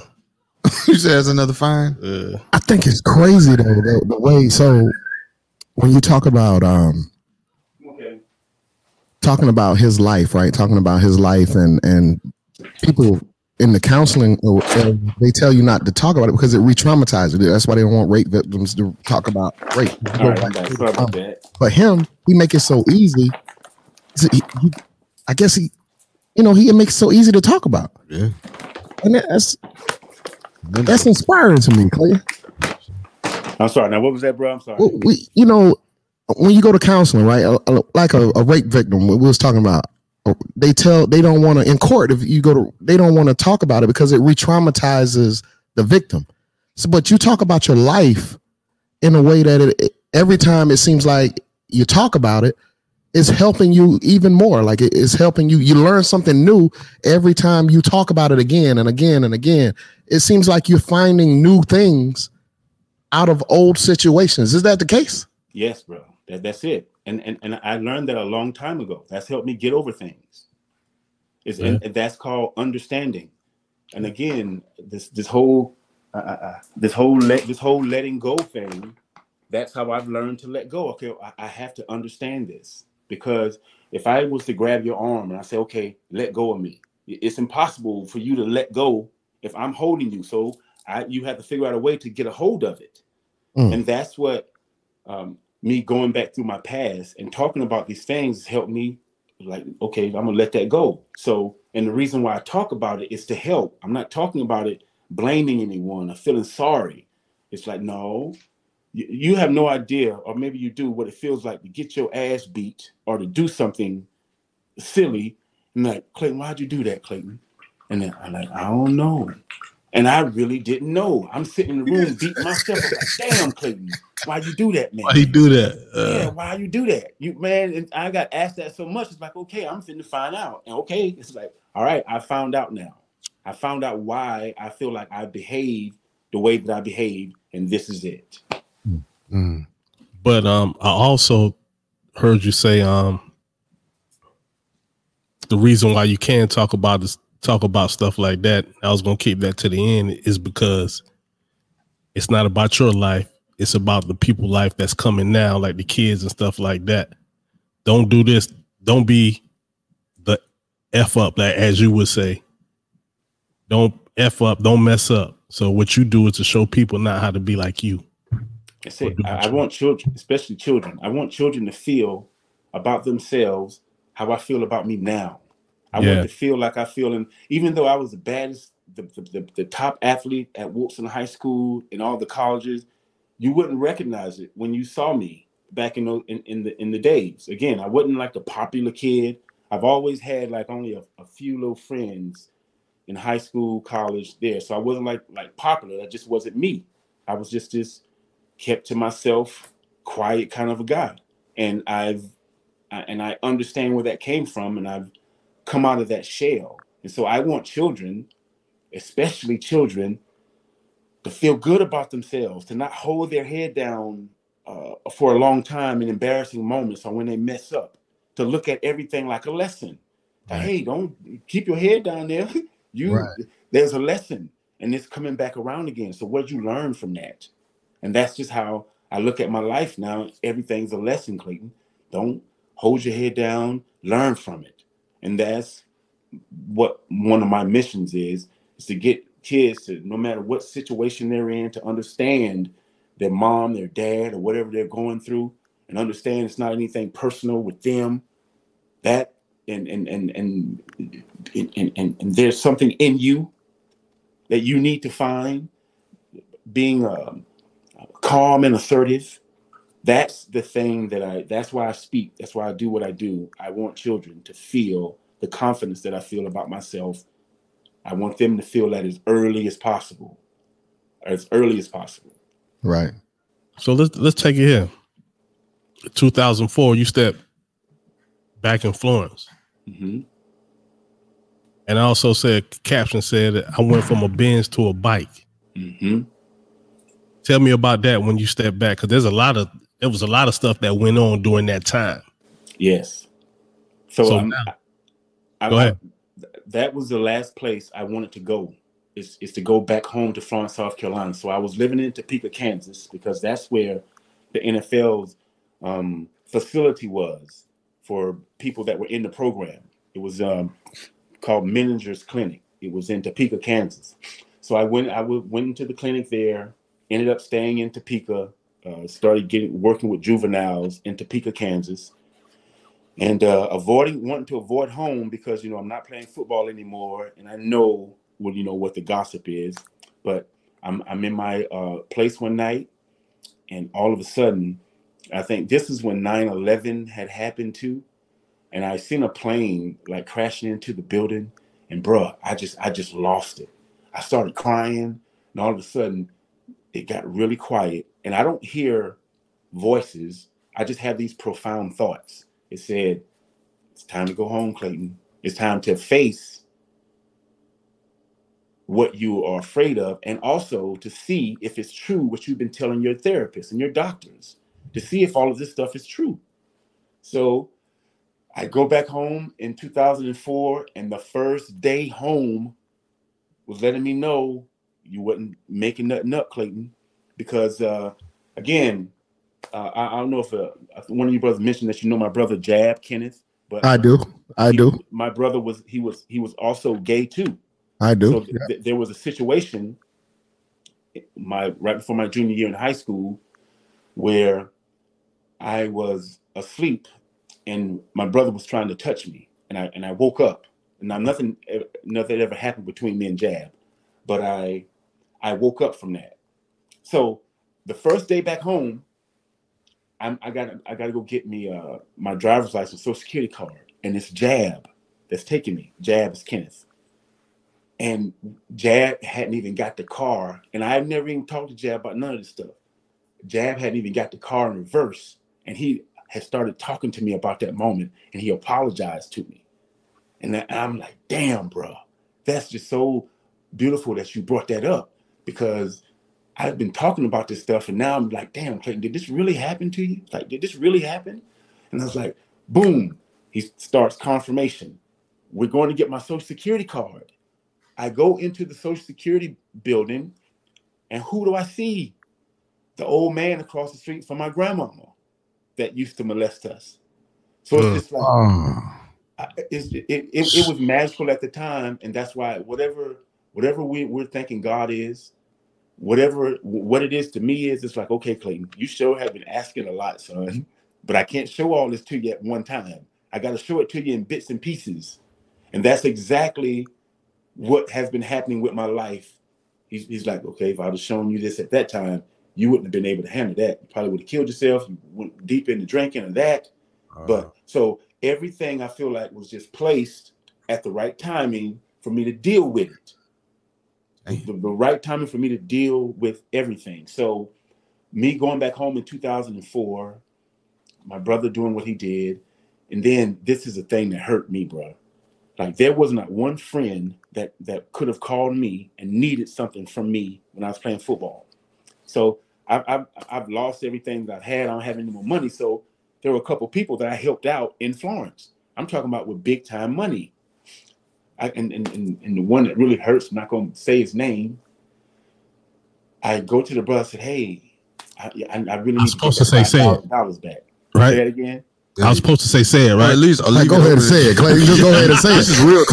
You said that's another fine? I think it's crazy, though, the way. So when you talk about talking about his life, right? Talking about his life and people in the counseling, they tell you not to talk about it because it re-traumatizes you. That's why they don't want rape victims to talk about rape. But him, he make it so easy. He makes it so easy to talk about. Yeah, and that's inspiring to me, Clay. I'm sorry. Now, what was that, bro? I'm sorry. When you go to counseling, right? Like a rape victim, we was talking about. They don't want to in court. If you go to, they don't want to talk about it because it re-traumatizes the victim. So, but you talk about your life in a way that every time it seems like you talk about it, it's helping you even more. Like it's helping you. You learn something new every time you talk about it again and again and again. It seems like you're finding new things out of old situations. Is that the case? Yes, bro. That's it. And I learned that a long time ago. That's helped me get over things. And that's called understanding. And again, this whole letting go thing. That's how I've learned to let go. Okay, I have to understand this, because if I was to grab your arm and I say, okay, let go of me, it's impossible for you to let go if I'm holding you. So you have to figure out a way to get a hold of it. And that's what. Me going back through my past and talking about these things helped me, like, okay, I'm going to let that go. So, and the reason why I talk about it is to help. I'm not talking about it blaming anyone or feeling sorry. It's like, no, you have no idea, or maybe you do, what it feels like to get your ass beat or to do something silly. And like, Clayton, why'd you do that, Clayton? And then I'm like, I don't know. And I really didn't know. I'm sitting in the room beating myself up. Like, damn, Clayton, why you do that, man? Why you do that? Why you do that? You, man, and I got asked that so much. It's like, okay, I'm finna find out. And okay, it's like, all right, I found out now. I found out why I feel like I behaved the way that I behaved, and this is it. Mm. But I also heard you say the reason why you can't talk about stuff like that, I was going to keep that to the end, is because it's not about your life. It's about the people's life that's coming now, like the kids and stuff like that. Don't do this. Don't be the F up, like as you would say. Don't F up. Don't mess up. So what you do is to show people not how to be like you. That's it. I want children, especially children. I want children to feel about themselves how I feel about me now. I want to feel like I feel, and even though I was the baddest, the top athlete at Wilson High School and all the colleges, you wouldn't recognize it when you saw me back in the days. Again, I wasn't like the popular kid. I've always had like only a few little friends in high school, college there. So I wasn't like popular. That just wasn't me. I was just this kept to myself, quiet kind of a guy. And I understand where that came from, and I've come out of that shell. And so I want children, especially children, to feel good about themselves, to not hold their head down for a long time in embarrassing moments or when they mess up, to look at everything like a lesson. Right. Like, hey, don't keep your head down there. There's a lesson, and it's coming back around again. So what did you learn from that? And that's just how I look at my life now. Everything's a lesson, Clayton. Don't hold your head down, learn from it. And that's what one of my missions is to get kids to, no matter what situation they're in, to understand their mom, their dad, or whatever they're going through, and understand it's not anything personal with them. That and there's something in you that you need to find. Being calm and assertive. That's the thing that's why I speak. That's why I do what I do. I want children to feel the confidence that I feel about myself. I want them to feel that as early as possible. Right. So let's take it here. 2004, you stepped back in Florence. Mm-hmm. And I also caption said, that I went from a Benz to a bike. Mm-hmm. Tell me about that when you stepped back. Cause there was a lot of stuff that went on during that time. Yes. So now, go ahead. That was the last place I wanted to go. Is to go back home to Florence, South Carolina. So I was living in Topeka, Kansas, because that's where the NFL's facility was for people that were in the program. It was called Menninger's Clinic. It was in Topeka, Kansas. So I went into the clinic there, ended up staying in Topeka, started working with juveniles in Topeka, Kansas, and wanting to avoid home because, you know, I'm not playing football anymore. And I know what, you know, what the gossip is, but I'm in my place one night, and all of a sudden, I think this is when 9/11 had happened too. And I seen a plane like crashing into the building, and bruh, I just lost it. I started crying, and all of a sudden it got really quiet, and I don't hear voices. I just have these profound thoughts. It said, it's time to go home, Clayton. It's time to face what you are afraid of, and also to see if it's true what you've been telling your therapists and your doctors, to see if all of this stuff is true. So I go back home in 2004, and the first day home was letting me know you wasn't making nothing up, Clayton, because I don't know if one of you brothers mentioned that you know my brother Jab Kenneth, but I do. My brother was also gay too. I do. So there was a situation right before my junior year in high school where I was asleep and my brother was trying to touch me, and I woke up. Now nothing ever happened between me and Jab, but I woke up from that. So the first day back home, I got to go get me my driver's license, social security card, and it's Jab that's taking me. Jab is Kenneth. And Jab hadn't even got the car. And I've never even talked to Jab about none of this stuff. Jab hadn't even got the car in reverse. And he had started talking to me about that moment. And he apologized to me. And I'm like, damn, bro, that's just so beautiful that you brought that up. Because I've been talking about this stuff. And now I'm like, damn, Clayton, did this really happen to you? Like, did this really happen? And I was like, boom. He starts confirmation. We're going to get my social security card. I go into the Social Security building, and who do I see? The old man across the street from my grandmama that used to molest us. So it's just like, it was magical at the time, and that's why whatever we're thinking God is, what it is to me is, it's like, okay, Clayton, you sure have been asking a lot, son, but I can't show all this to you at one time. I got to show it to you in bits and pieces, and that's exactly what has been happening with my life. He's like, okay, if I would have shown you this at that time, you wouldn't have been able to handle that. You probably would have killed yourself. You went deep into drinking and that. But so everything I feel like was just placed at the right timing for me to deal with it. The right timing for me to deal with everything. So me going back home in 2004, my brother doing what he did. And then this is the thing that hurt me, bro. Like, there was not one friend that could have called me and needed something from me when I was playing football. So I've lost everything that I've had. I don't have any more money. So there were a couple people that I helped out in Florence. I'm talking about with big time money. And the one that really hurts, I'm not going to say his name. I go to the brother and said, hey, I really need to say $5,000 back. Right. Say that again. I was supposed to say it, right? At least go ahead and say it, Clay. You just go ahead and say it. This is real.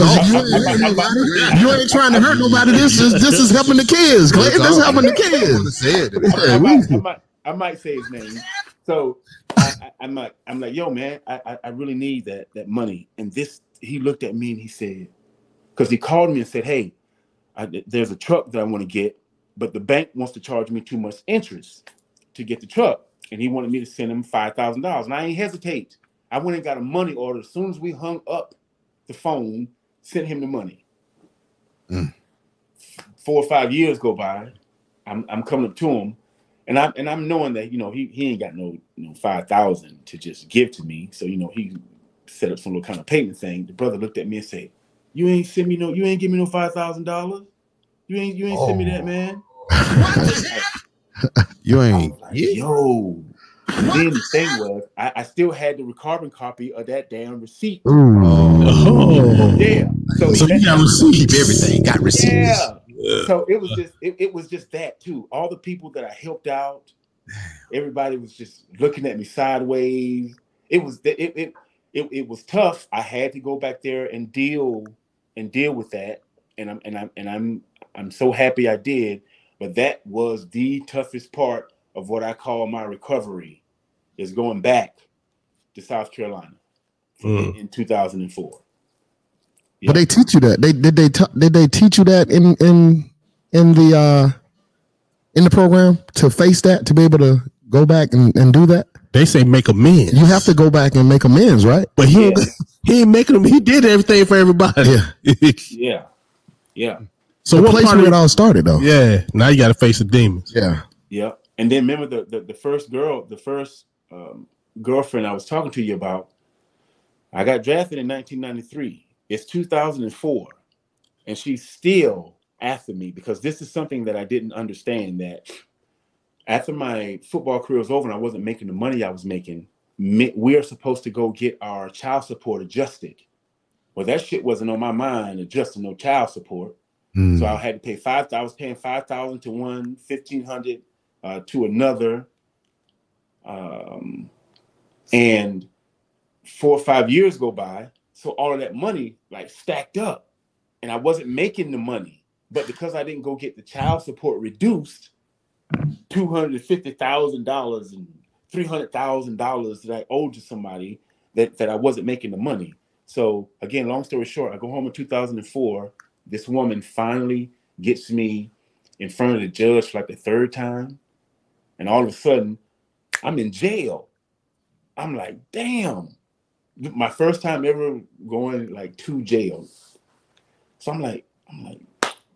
You ain't trying to hurt nobody. This is helping the kids, Clay. This is helping the kids. I might say his name. So I'm like, yo, man, I really need that money. And this, he looked at me and he said, because he called me and said, hey, there's a truck that I want to get, but the bank wants to charge me too much interest to get the truck. And he wanted me to send him $5,000. And I ain't hesitate. I went and got a money order. As soon as we hung up the phone, sent him the money. 4 or 5 years go by. I'm coming up to him. And I'm knowing that, you know, he ain't got no $5,000 to just give to me. So, you know, he set up some little kind of payment thing. The brother looked at me and said, you ain't give me no $5,000. You ain't send me that, man. What the hell? You ain't, like, yo. Then the thing was, I still had the carbon copy of that damn receipt. Yeah. So you got receipts. Keep everything. Got receipts. Yeah. So it was just that too. All the people that I helped out, Everybody was just looking at me sideways. It was tough. I had to go back there and deal with that. And I'm so happy I did. But that was the toughest part of what I call my recovery, is going back to South Carolina in 2004. Yeah. But they teach you that. Did they teach you that in the program, to face that, to be able to go back and do that? They say make amends. You have to go back and make amends, right? But he ain't making them. He did everything for everybody. Yeah. Yeah. Yeah. So the place where it all started, though. Yeah. Now you got to face the demons. Yeah. Yeah. And then remember the first girlfriend I was talking to you about. I got drafted in 1993. It's 2004, and she's still after me, because this is something that I didn't understand, that after my football career was over and I wasn't making the money I was making, we are supposed to go get our child support adjusted. Well, that shit wasn't on my mind, adjusting no child support. So I had to pay I was paying $5,000 to one, $1,500 to another. And 4 or 5 years go by. So all of that money like stacked up, and I wasn't making the money. But because I didn't go get the child support reduced, $250,000 and $300,000 that I owed to somebody, that I wasn't making the money. So again, long story short, I go home in 2004. This woman finally gets me in front of the judge for like the third time. And all of a sudden, I'm in jail. I'm like, damn. My first time ever going like to jail. So I'm like,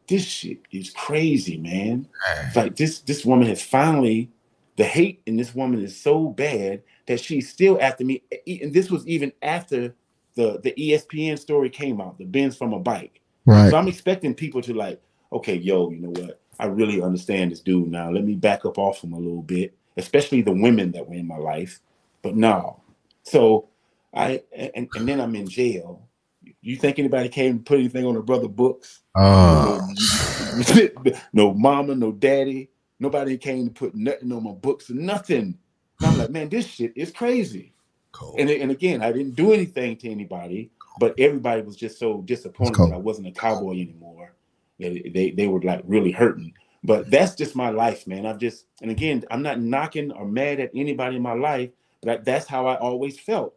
this shit is crazy, man. It's like this woman has finally, the hate in this woman is so bad that she's still after me. And this was even after the ESPN story came out, the bends from a bike. Right. So I'm expecting people to like, okay, yo, you know what? I really understand this dude now. Let me back up off him a little bit, especially the women that were in my life. But no. So and then I'm in jail. You think anybody came and put anything on the brother books? No mama, no daddy. Nobody came to put nothing on my books, nothing. And I'm like, man, this shit is crazy. Cool. And again, I didn't do anything to anybody, but everybody was just so disappointed that I wasn't a Cowboy anymore. They were like really hurting. But that's just my life, man. And again, I'm not knocking or mad at anybody in my life, but that's how I always felt.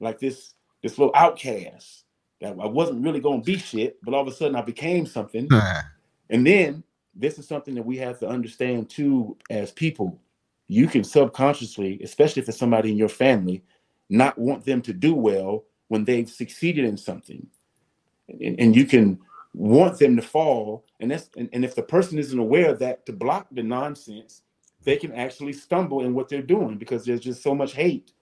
Like this little outcast. That I wasn't really going to be shit, but all of a sudden I became something. And then this is something that we have to understand too as people. You can subconsciously, especially if it's somebody in your family, not want them to do well when they've succeeded in something. And you can want them to fall. And if the person isn't aware of that, to block the nonsense, they can actually stumble in what they're doing, because there's just so much hate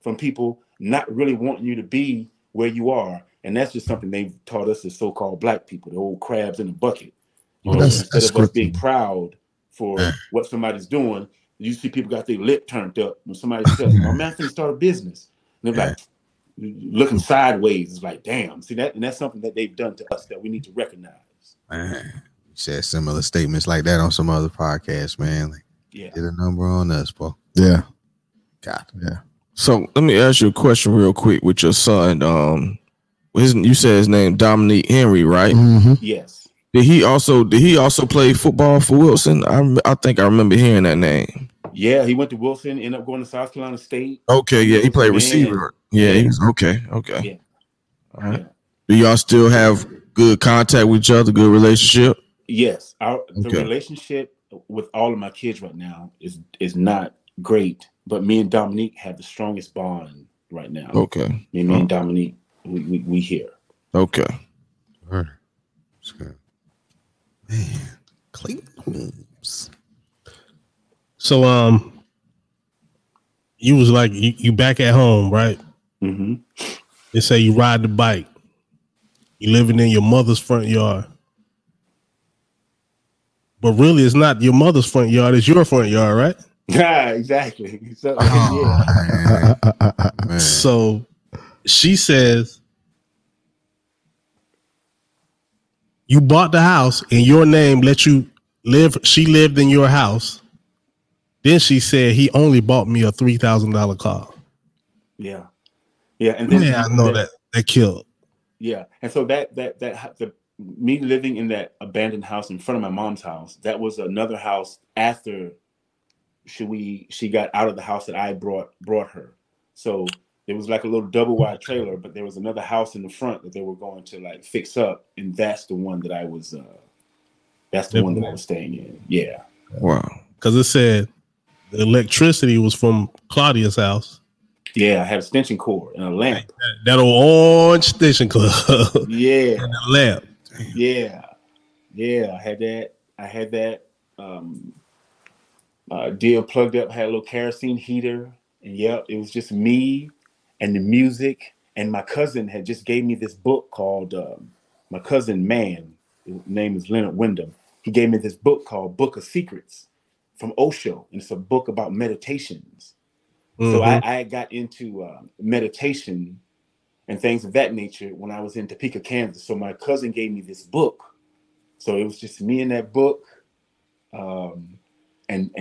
from people not really wanting you to be where you are. And that's just something they've taught us as so-called black people, the old crabs in the bucket. You know, instead of us being proud for what somebody's doing, you see people got their lip turned up when somebody says, my man's gonna start a business. And they're like looking sideways. It's like, damn. See that? And that's something that they've done to us that we need to recognize. Man, you said similar statements like that on some other podcasts, man. Like, get a number on us, bro. Yeah. God. Yeah. So let me ask you a question real quick with your son. You said his name Dominique Henry, right? Mm-hmm. Yes. Did he also play football for Wilson? I think I remember hearing that name. Yeah, he went to Wilson, ended up going to South Carolina State. Okay, yeah, he played receiver. Yeah, he was okay. Yeah. All right. Yeah. Do y'all still have good contact with each other? Good relationship? Yes. The relationship with all of my kids right now is not great, but me and Dominique have the strongest bond right now. Okay. Me and Dominique. We here. Okay. All right. That's good. Man, Cleveland. So, you was like you back at home, right? Mm-hmm. They say you ride the bike. You living in your mother's front yard, but really, it's not your mother's front yard. It's your front yard, right? Yeah, exactly. So, man. So. She says, you bought the house in your name, let you live. She lived in your house. Then she said he only bought me a $3,000 car. Yeah, yeah, and then I know that killed. Yeah, and so that me living in that abandoned house in front of my mom's house, that was another house after she got out of the house that I brought her. So it was like a little double wide trailer, but there was another house in the front that they were going to like fix up, and that's the one that I was. That's the one that I was staying in. Yeah. Wow. Because it said the electricity was from Claudia's house. Yeah, I had a extension cord and a lamp. That old orange extension cord. Yeah. And a lamp. Damn. Yeah. Yeah, I had that. Deal plugged up, had a little kerosene heater. And yep, it was just me and the music. And my cousin had just gave me this book called, my cousin, man, his name is Leonard Windham. He gave me this book called Book of Secrets from Osho. And it's a book about meditations. Mm-hmm. So I got into meditation and things of that nature when I was in Topeka, Kansas. So my cousin gave me this book. So it was just me and that book and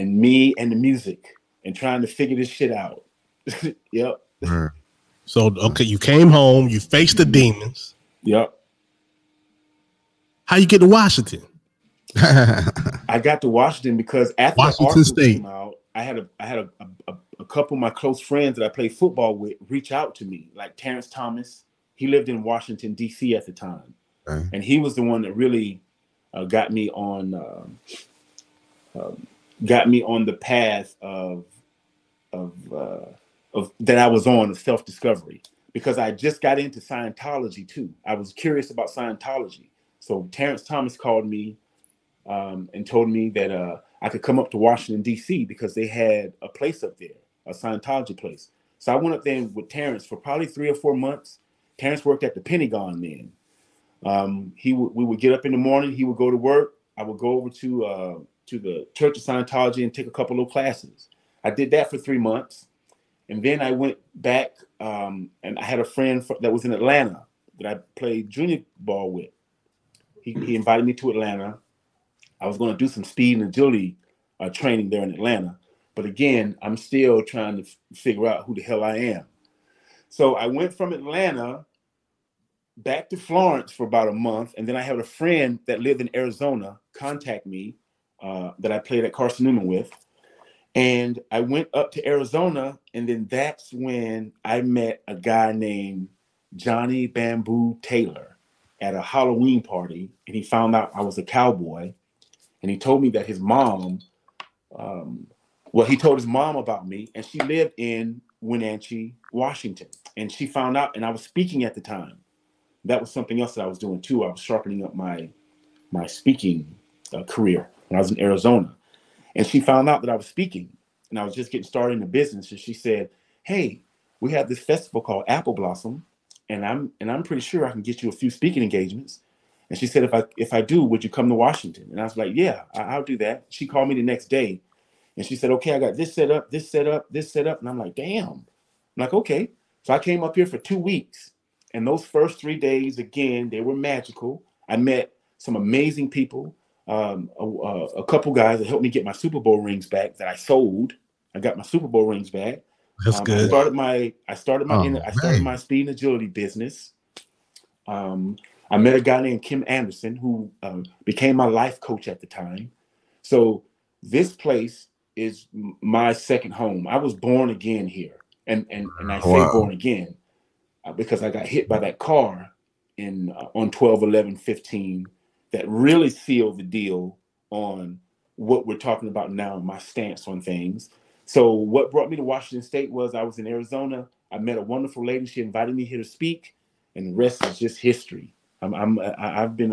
me and the music and trying to figure this shit out. Yep. Mm. So, okay, you came home, you faced the demons. Yep. How you get to Washington? I got to Washington because after Washington State came out, I had a couple of my close friends that I played football with reach out to me, like Terrence Thomas. He lived in Washington, D.C. at the time. Okay. And he was the one that really got me on the path of that I was on of self-discovery, because I just got into Scientology too. I was curious about Scientology. So Terrence Thomas called me and told me that I could come up to Washington, D.C. because they had a place up there, a Scientology place. So I went up there with Terrence for probably 3 or 4 months. Terrence worked at the Pentagon then. We would get up in the morning. He would go to work. I would go over to the Church of Scientology and take a couple of classes. I did that for 3 months. And then I went back and I had a friend that was in Atlanta that I played junior ball with. He invited me to Atlanta. I was going to do some speed and agility training there in Atlanta. But again, I'm still trying to figure out who the hell I am. So I went from Atlanta back to Florence for about a month. And then I had a friend that lived in Arizona contact me that I played at Carson Newman with. And I went up to Arizona. And then that's when I met a guy named Johnny Bamboo Taylor at a Halloween party, and he found out I was a cowboy, and he told me that his mom, he told his mom about me, and she lived in Wenatchee, Washington, and she found out, and I was speaking at the time. That was something else that I was doing too. I was sharpening up my speaking career when I was in Arizona, and she found out that I was speaking, and I was just getting started in the business, and she said, "Hey, we have this festival called Apple Blossom, and I'm pretty sure I can get you a few speaking engagements." And she said, if I do, would you come to Washington? And I was like, yeah, I'll do that. She called me the next day, and she said, okay, I got this set up, this set up, this set up. And I'm like, damn. I'm like, okay. So I came up here for 2 weeks, and those first 3 days, again, they were magical. I met some amazing people, a couple guys that helped me get my Super Bowl rings back that I sold. I got my Super Bowl rings back. That's good. I started my speed and agility business. I met a guy named Kim Anderson who became my life coach at the time. So this place is my second home. I was born again here, and I say born again because I got hit by that car in on 12/11/15 that really sealed the deal on what we're talking about now, my stance on things. So what brought me to Washington State was I was in Arizona. I met a wonderful lady. She invited me here to speak, and the rest is just history. I've been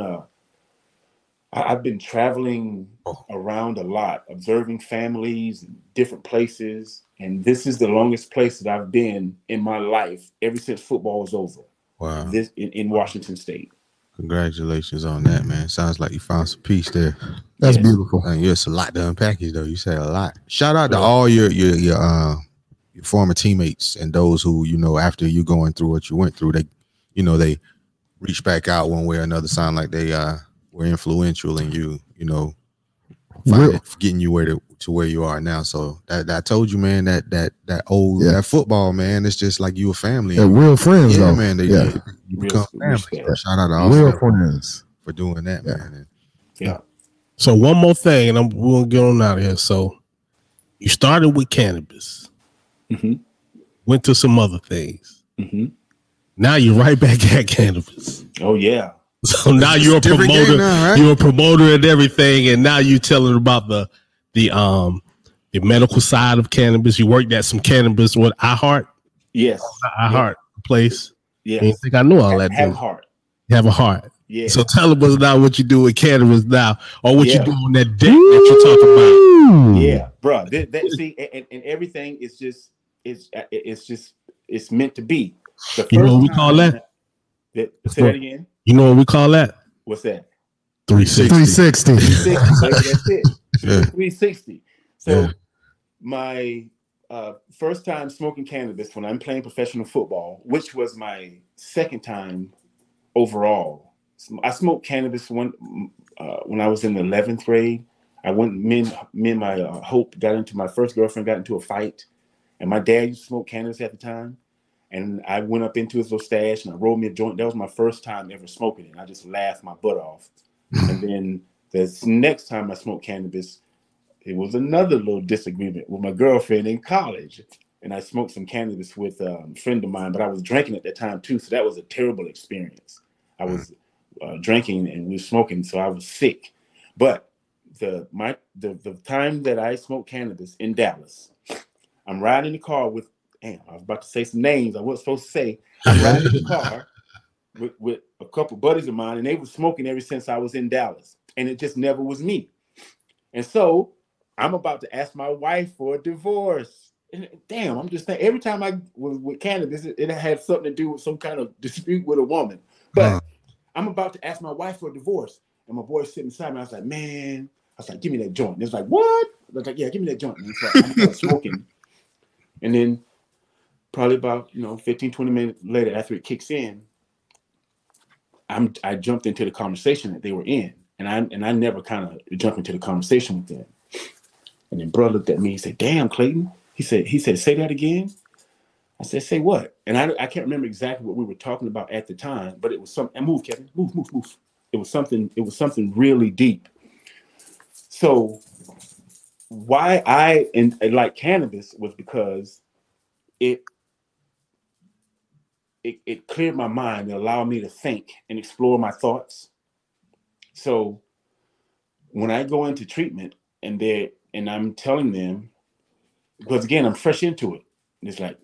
traveling around a lot, observing families and different places, and this is the longest place that I've been in my life ever since football was over. Wow! This in Washington State. Congratulations on that, man. Sounds like you found some peace there. That's beautiful. And it's a lot to unpackage, though. You said a lot. Shout out to all your former teammates and those who, you know, after you going through what you went through, they, you know, they reach back out one way or another, sound like they were influential in you, you know, getting you to where you are now. So I told you, man, that old that football, man, it's just like you a family. And real friends, yeah, though. Man, you become family. Man. Shout out to all real friends for doing that, man. Yeah. So one more thing, and we're going to get on out of here. So you started with cannabis, went to some other things. Now you're right back at cannabis. Oh, yeah. So now you're a promoter, now, right? You're a promoter and everything, and now you're telling about the medical side of cannabis. You worked at some cannabis with iHeart. Yes. iHeart place. Yes. And you think I know all that. Have a heart. You have a heart. Yeah. So tell us now what you do with cannabis now, or what you do on that deck that you're talking about. Yeah, bro. That see, and everything is just it's meant to be. The first Say that again. You know what we call that? What's that? 360. 360. That's it. Yeah. 360. So my first time smoking cannabis when I'm playing professional football, which was my second time overall. I smoked cannabis when I was in the 11th grade. I went, me and my Hope my first girlfriend got into a fight. And my dad used to smoke cannabis at the time. And I went up into his little stash and I rolled me a joint. That was my first time ever smoking it. I just laughed my butt off. And then the next time I smoked cannabis, it was another little disagreement with my girlfriend in college. And I smoked some cannabis with a friend of mine, but I was drinking at that time too. So that was a terrible experience. I was drinking and we were smoking, so I was sick. But the time that I smoked cannabis in Dallas, I'm riding the car with I was about to say some names I wasn't supposed to say. I'm riding in the car with a couple buddies of mine, and they were smoking ever since I was in Dallas, and it just never was me. And so I'm about to ask my wife for a divorce. And damn, I'm just thinking every time I was with cannabis, it had something to do with some kind of dispute with a woman. But I'm about to ask my wife for a divorce, and my boy's sitting beside me. I was like, man, give me that joint. And it's like, what? I was like, yeah, give me that joint. And it's like, I'm smoking, and then. Probably about 15, 20 minutes later, after it kicks in, I jumped into the conversation that they were in, and I never kind of jumped into the conversation with them. And then bro looked at me, he said, "Damn, Clayton," he said, "Say that again." I said, "Say what?" And I can't remember exactly what we were talking about at the time, but it was something. Move, Kevin, move. It was something really deep. So why I and like cannabis was because it cleared my mind and allowed me to think and explore my thoughts. So when I go into treatment and I'm telling them, because again, I'm fresh into it. And it's like,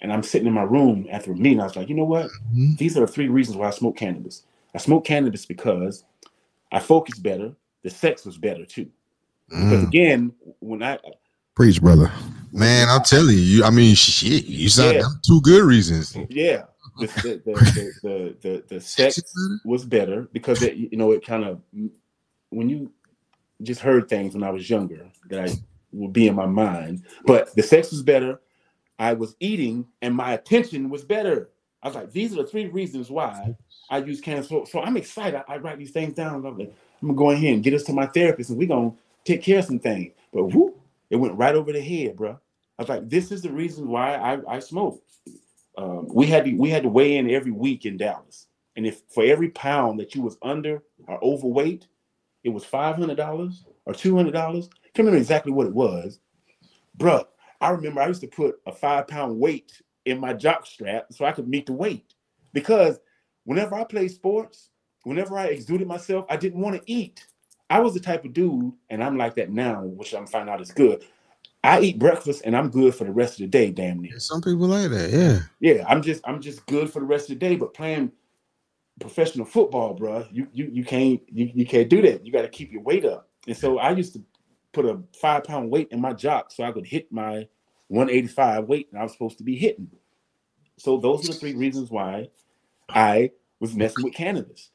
and I'm sitting in my room after a meeting. I was like, you know what? These are the three reasons why I smoke cannabis. I smoke cannabis because I focused better. The sex was better too. Because again, when I... Preach, brother. Man, I'm telling you. I mean, shit. You sound two good reasons. Yeah, the sex was better because it kind of when you just heard things when I was younger that I would be in my mind. But the sex was better. I was eating, and my attention was better. I was like, these are the three reasons why I use cannabis. So I'm excited. I write these things down. I'm like, I'm gonna go in here and get us to my therapist, and we're gonna take care of some things. But whoop. It went right over the head, bro. I was like, "This is the reason why I smoke." We had to weigh in every week in Dallas, and if for every pound that you was under or overweight, it was $500 or $200. I can't remember exactly what it was, bro. I remember I used to put a 5-pound weight in my jock strap so I could meet the weight, because whenever I played sports, whenever I exuded myself, I didn't want to eat. I was the type of dude, and I'm like that now, which I'm finding out is good. I eat breakfast and I'm good for the rest of the day, damn near. Some people like that, yeah. I'm just good for the rest of the day. But playing professional football, bro, you can't do that. You got to keep your weight up. And so I used to put a 5-pound weight in my jock so I could hit my 185 weight that I was supposed to be hitting. So those are the three reasons why I was messing with cannabis.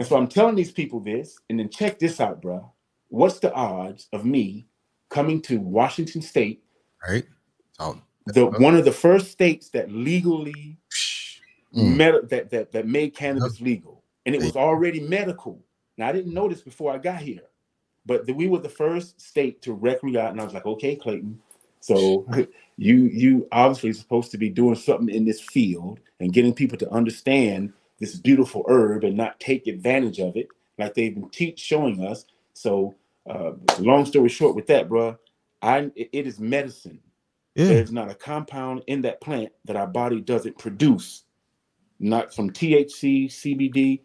And so I'm telling these people this, and then check this out, bro. What's the odds of me coming to Washington State, right? One of the first states that legally that made cannabis legal, and it was already medical. Now I didn't know this before I got here, But we were the first state to recruit out, and I was like, okay, Clayton, so you obviously supposed to be doing something in this field and getting people to understand this beautiful herb and not take advantage of it like they've been showing us. So long story short with that, bro, it is medicine. Yeah. There's not a compound in that plant that our body doesn't produce, not from THC, CBD.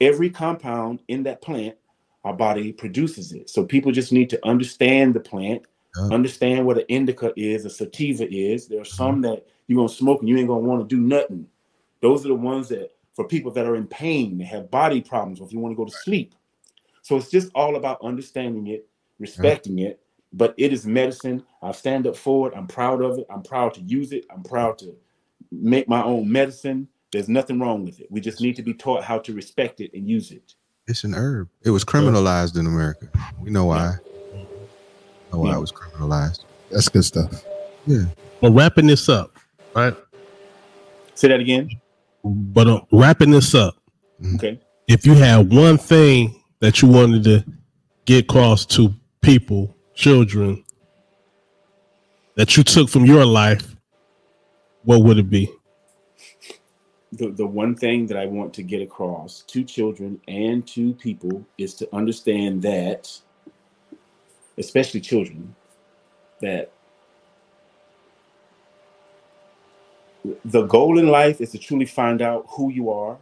Every compound in that plant, our body produces it. So people just need to understand the plant, understand what an indica is, a sativa is. There are some that you're going to smoke and you ain't going to want to do nothing. Those are the ones that, for people that are in pain, they have body problems, or if you want to go to sleep. So it's just all about understanding it, respecting it, but it is medicine. I stand up for it. I'm proud of it. I'm proud to use it. I'm proud to make my own medicine. There's nothing wrong with it. We just need to be taught how to respect it and use it. It's an herb. It was criminalized in America. We know why. We know why it was criminalized. That's good stuff. Yeah. Well, wrapping this up, right? Say that again. But wrapping this up, okay. If you had one thing that you wanted to get across to people, children, that you took from your life, what would it be? The one thing that I want to get across to children and to people is to understand that, especially children, that the goal in life is to truly find out who you are,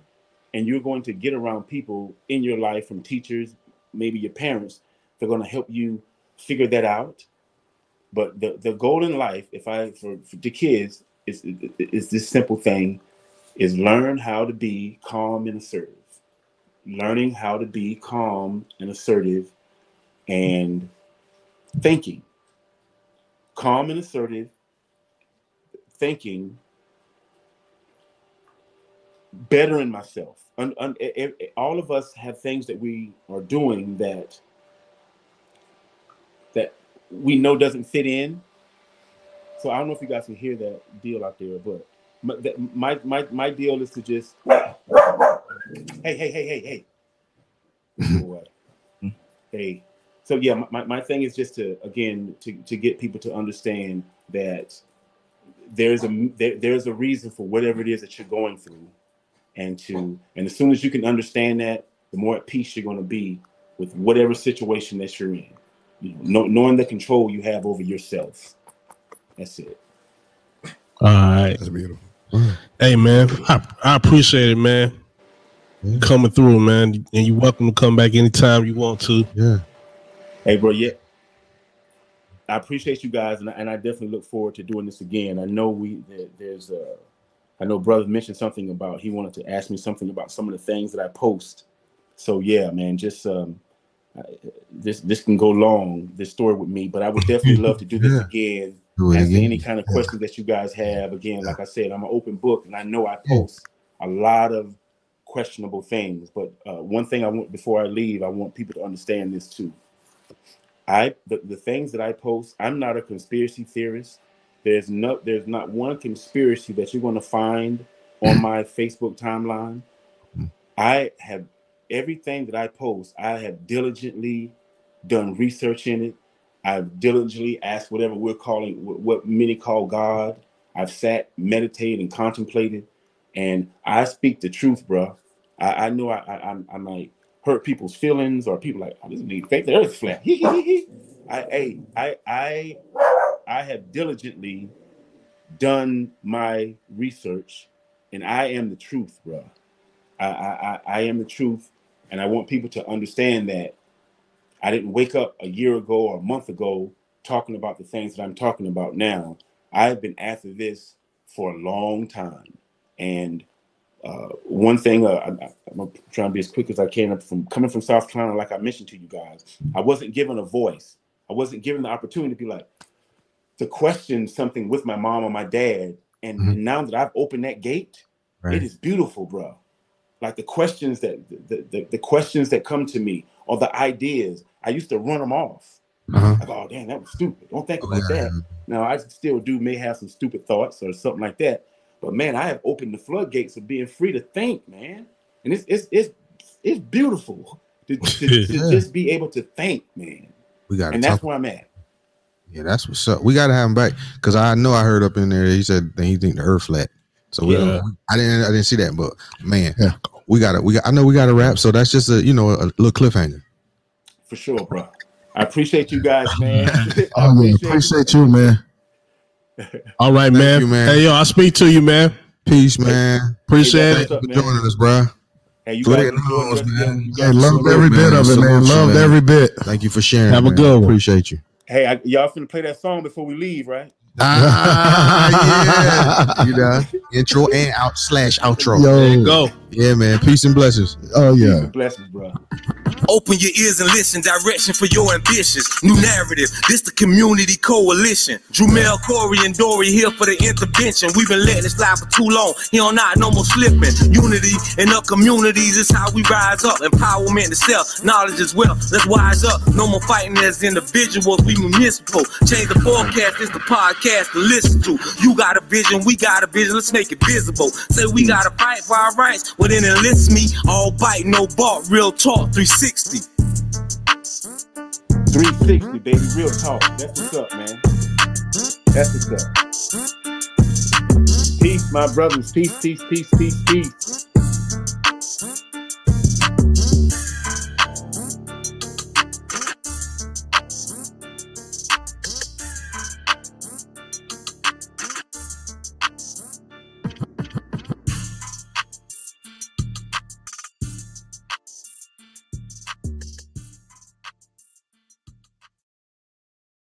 and you're going to get around people in your life, from teachers, maybe your parents, they're going to help you figure that out. But the goal in life, for the kids, is this simple thing, is learn how to be calm and assertive. Learning how to be calm and assertive and thinking. Calm and assertive, thinking, bettering myself. All of us have things that we are doing that we know doesn't fit in. So I don't know if you guys can hear that deal out there, but my deal is to just hey. Hey. So yeah, my thing is just to, again, to get people to understand that there's a reason for whatever it is that you're going through. And as soon as you can understand that, the more at peace you're going to be with whatever situation that you're in, knowing the control you have over yourself. That's it. All right. That's beautiful. Hey, man, I appreciate it, man. Yeah. Coming through, man. And you're welcome to come back anytime you want to. Yeah. Hey, bro. Yeah. I appreciate you guys. And I definitely look forward to doing this again. I know I know brother mentioned something about, he wanted to ask me something about some of the things that I post. So yeah, man, just this can go long, this story with me, but I would definitely love to do this again. Ask any kind of questions that you guys have. Again, like I said, I'm an open book, and I know I post a lot of questionable things, but one thing I want, before I leave, I want people to understand this too. The things that I post, I'm not a conspiracy theorist. There's not one conspiracy that you're going to find on my Facebook timeline. I have everything that I post. I have diligently done research in it. I've diligently asked whatever we're calling, what many call God. I've sat, meditated, and contemplated, and I speak the truth, bro. I know I might hurt people's feelings, or people like, I just need to think the earth's flat. I have diligently done my research, and I am the truth, bro. I am the truth, and I want people to understand that I didn't wake up a year ago or a month ago talking about the things that I'm talking about now. I've been after this for a long time, and one thing, I'm trying to be as quick as I can. Coming from South Carolina, like I mentioned to you guys, I wasn't given a voice. I wasn't given the opportunity to be like, to question something with my mom or my dad. And now that I've opened that gate, it is beautiful, bro. Like the questions that the questions that come to me, or the ideas, I used to run them off. Like, oh damn, that was stupid. Don't think about that. Now I still may have some stupid thoughts or something like that. But man, I have opened the floodgates of being free to think, man. And it's beautiful to just be able to think, man. We got, and that's where I'm at. Yeah, that's what's up. We got to have him back, because I know I heard up in there he said that he think the earth flat. So we don't, I didn't see that, but man, we got. I know we got to wrap. So that's just a little cliffhanger. For sure, bro. I appreciate you guys, man. I really appreciate you, man. All right, man. You, man. Hey, yo, I'll speak to you, man. Peace, man. Appreciate it. Thanks for joining us, bro. Hey, you guys loved every bit of it, man. Loved every bit. Thank you for sharing. Have a good one. Appreciate you. Hey, y'all finna play that song before we leave, right? Yeah. You know, intro and out / outro. Yo. There you go. Yeah, man. Peace and blessings. Oh, yeah. Peace and blessings, bro. Open your ears and listen. Direction for your ambitions. New narrative. This the community coalition. Drumel, Corey, and Dory here for the intervention. We've been letting it slide for too long. Here on out, no more slipping. Unity in our communities is how we rise up. Empowerment itself. Knowledge as well. Let's wise up. No more fighting as individuals. We municipal. Change the forecast. It's the podcast to listen to. You got a vision. We got a vision. Let's make it visible. Say we got to fight for our rights. Well, then enlist me. All bite, no bark. Real talk, 360. 360, baby. Real talk. That's what's up, man. That's what's up. Peace, my brothers. Peace, peace, peace, peace, peace.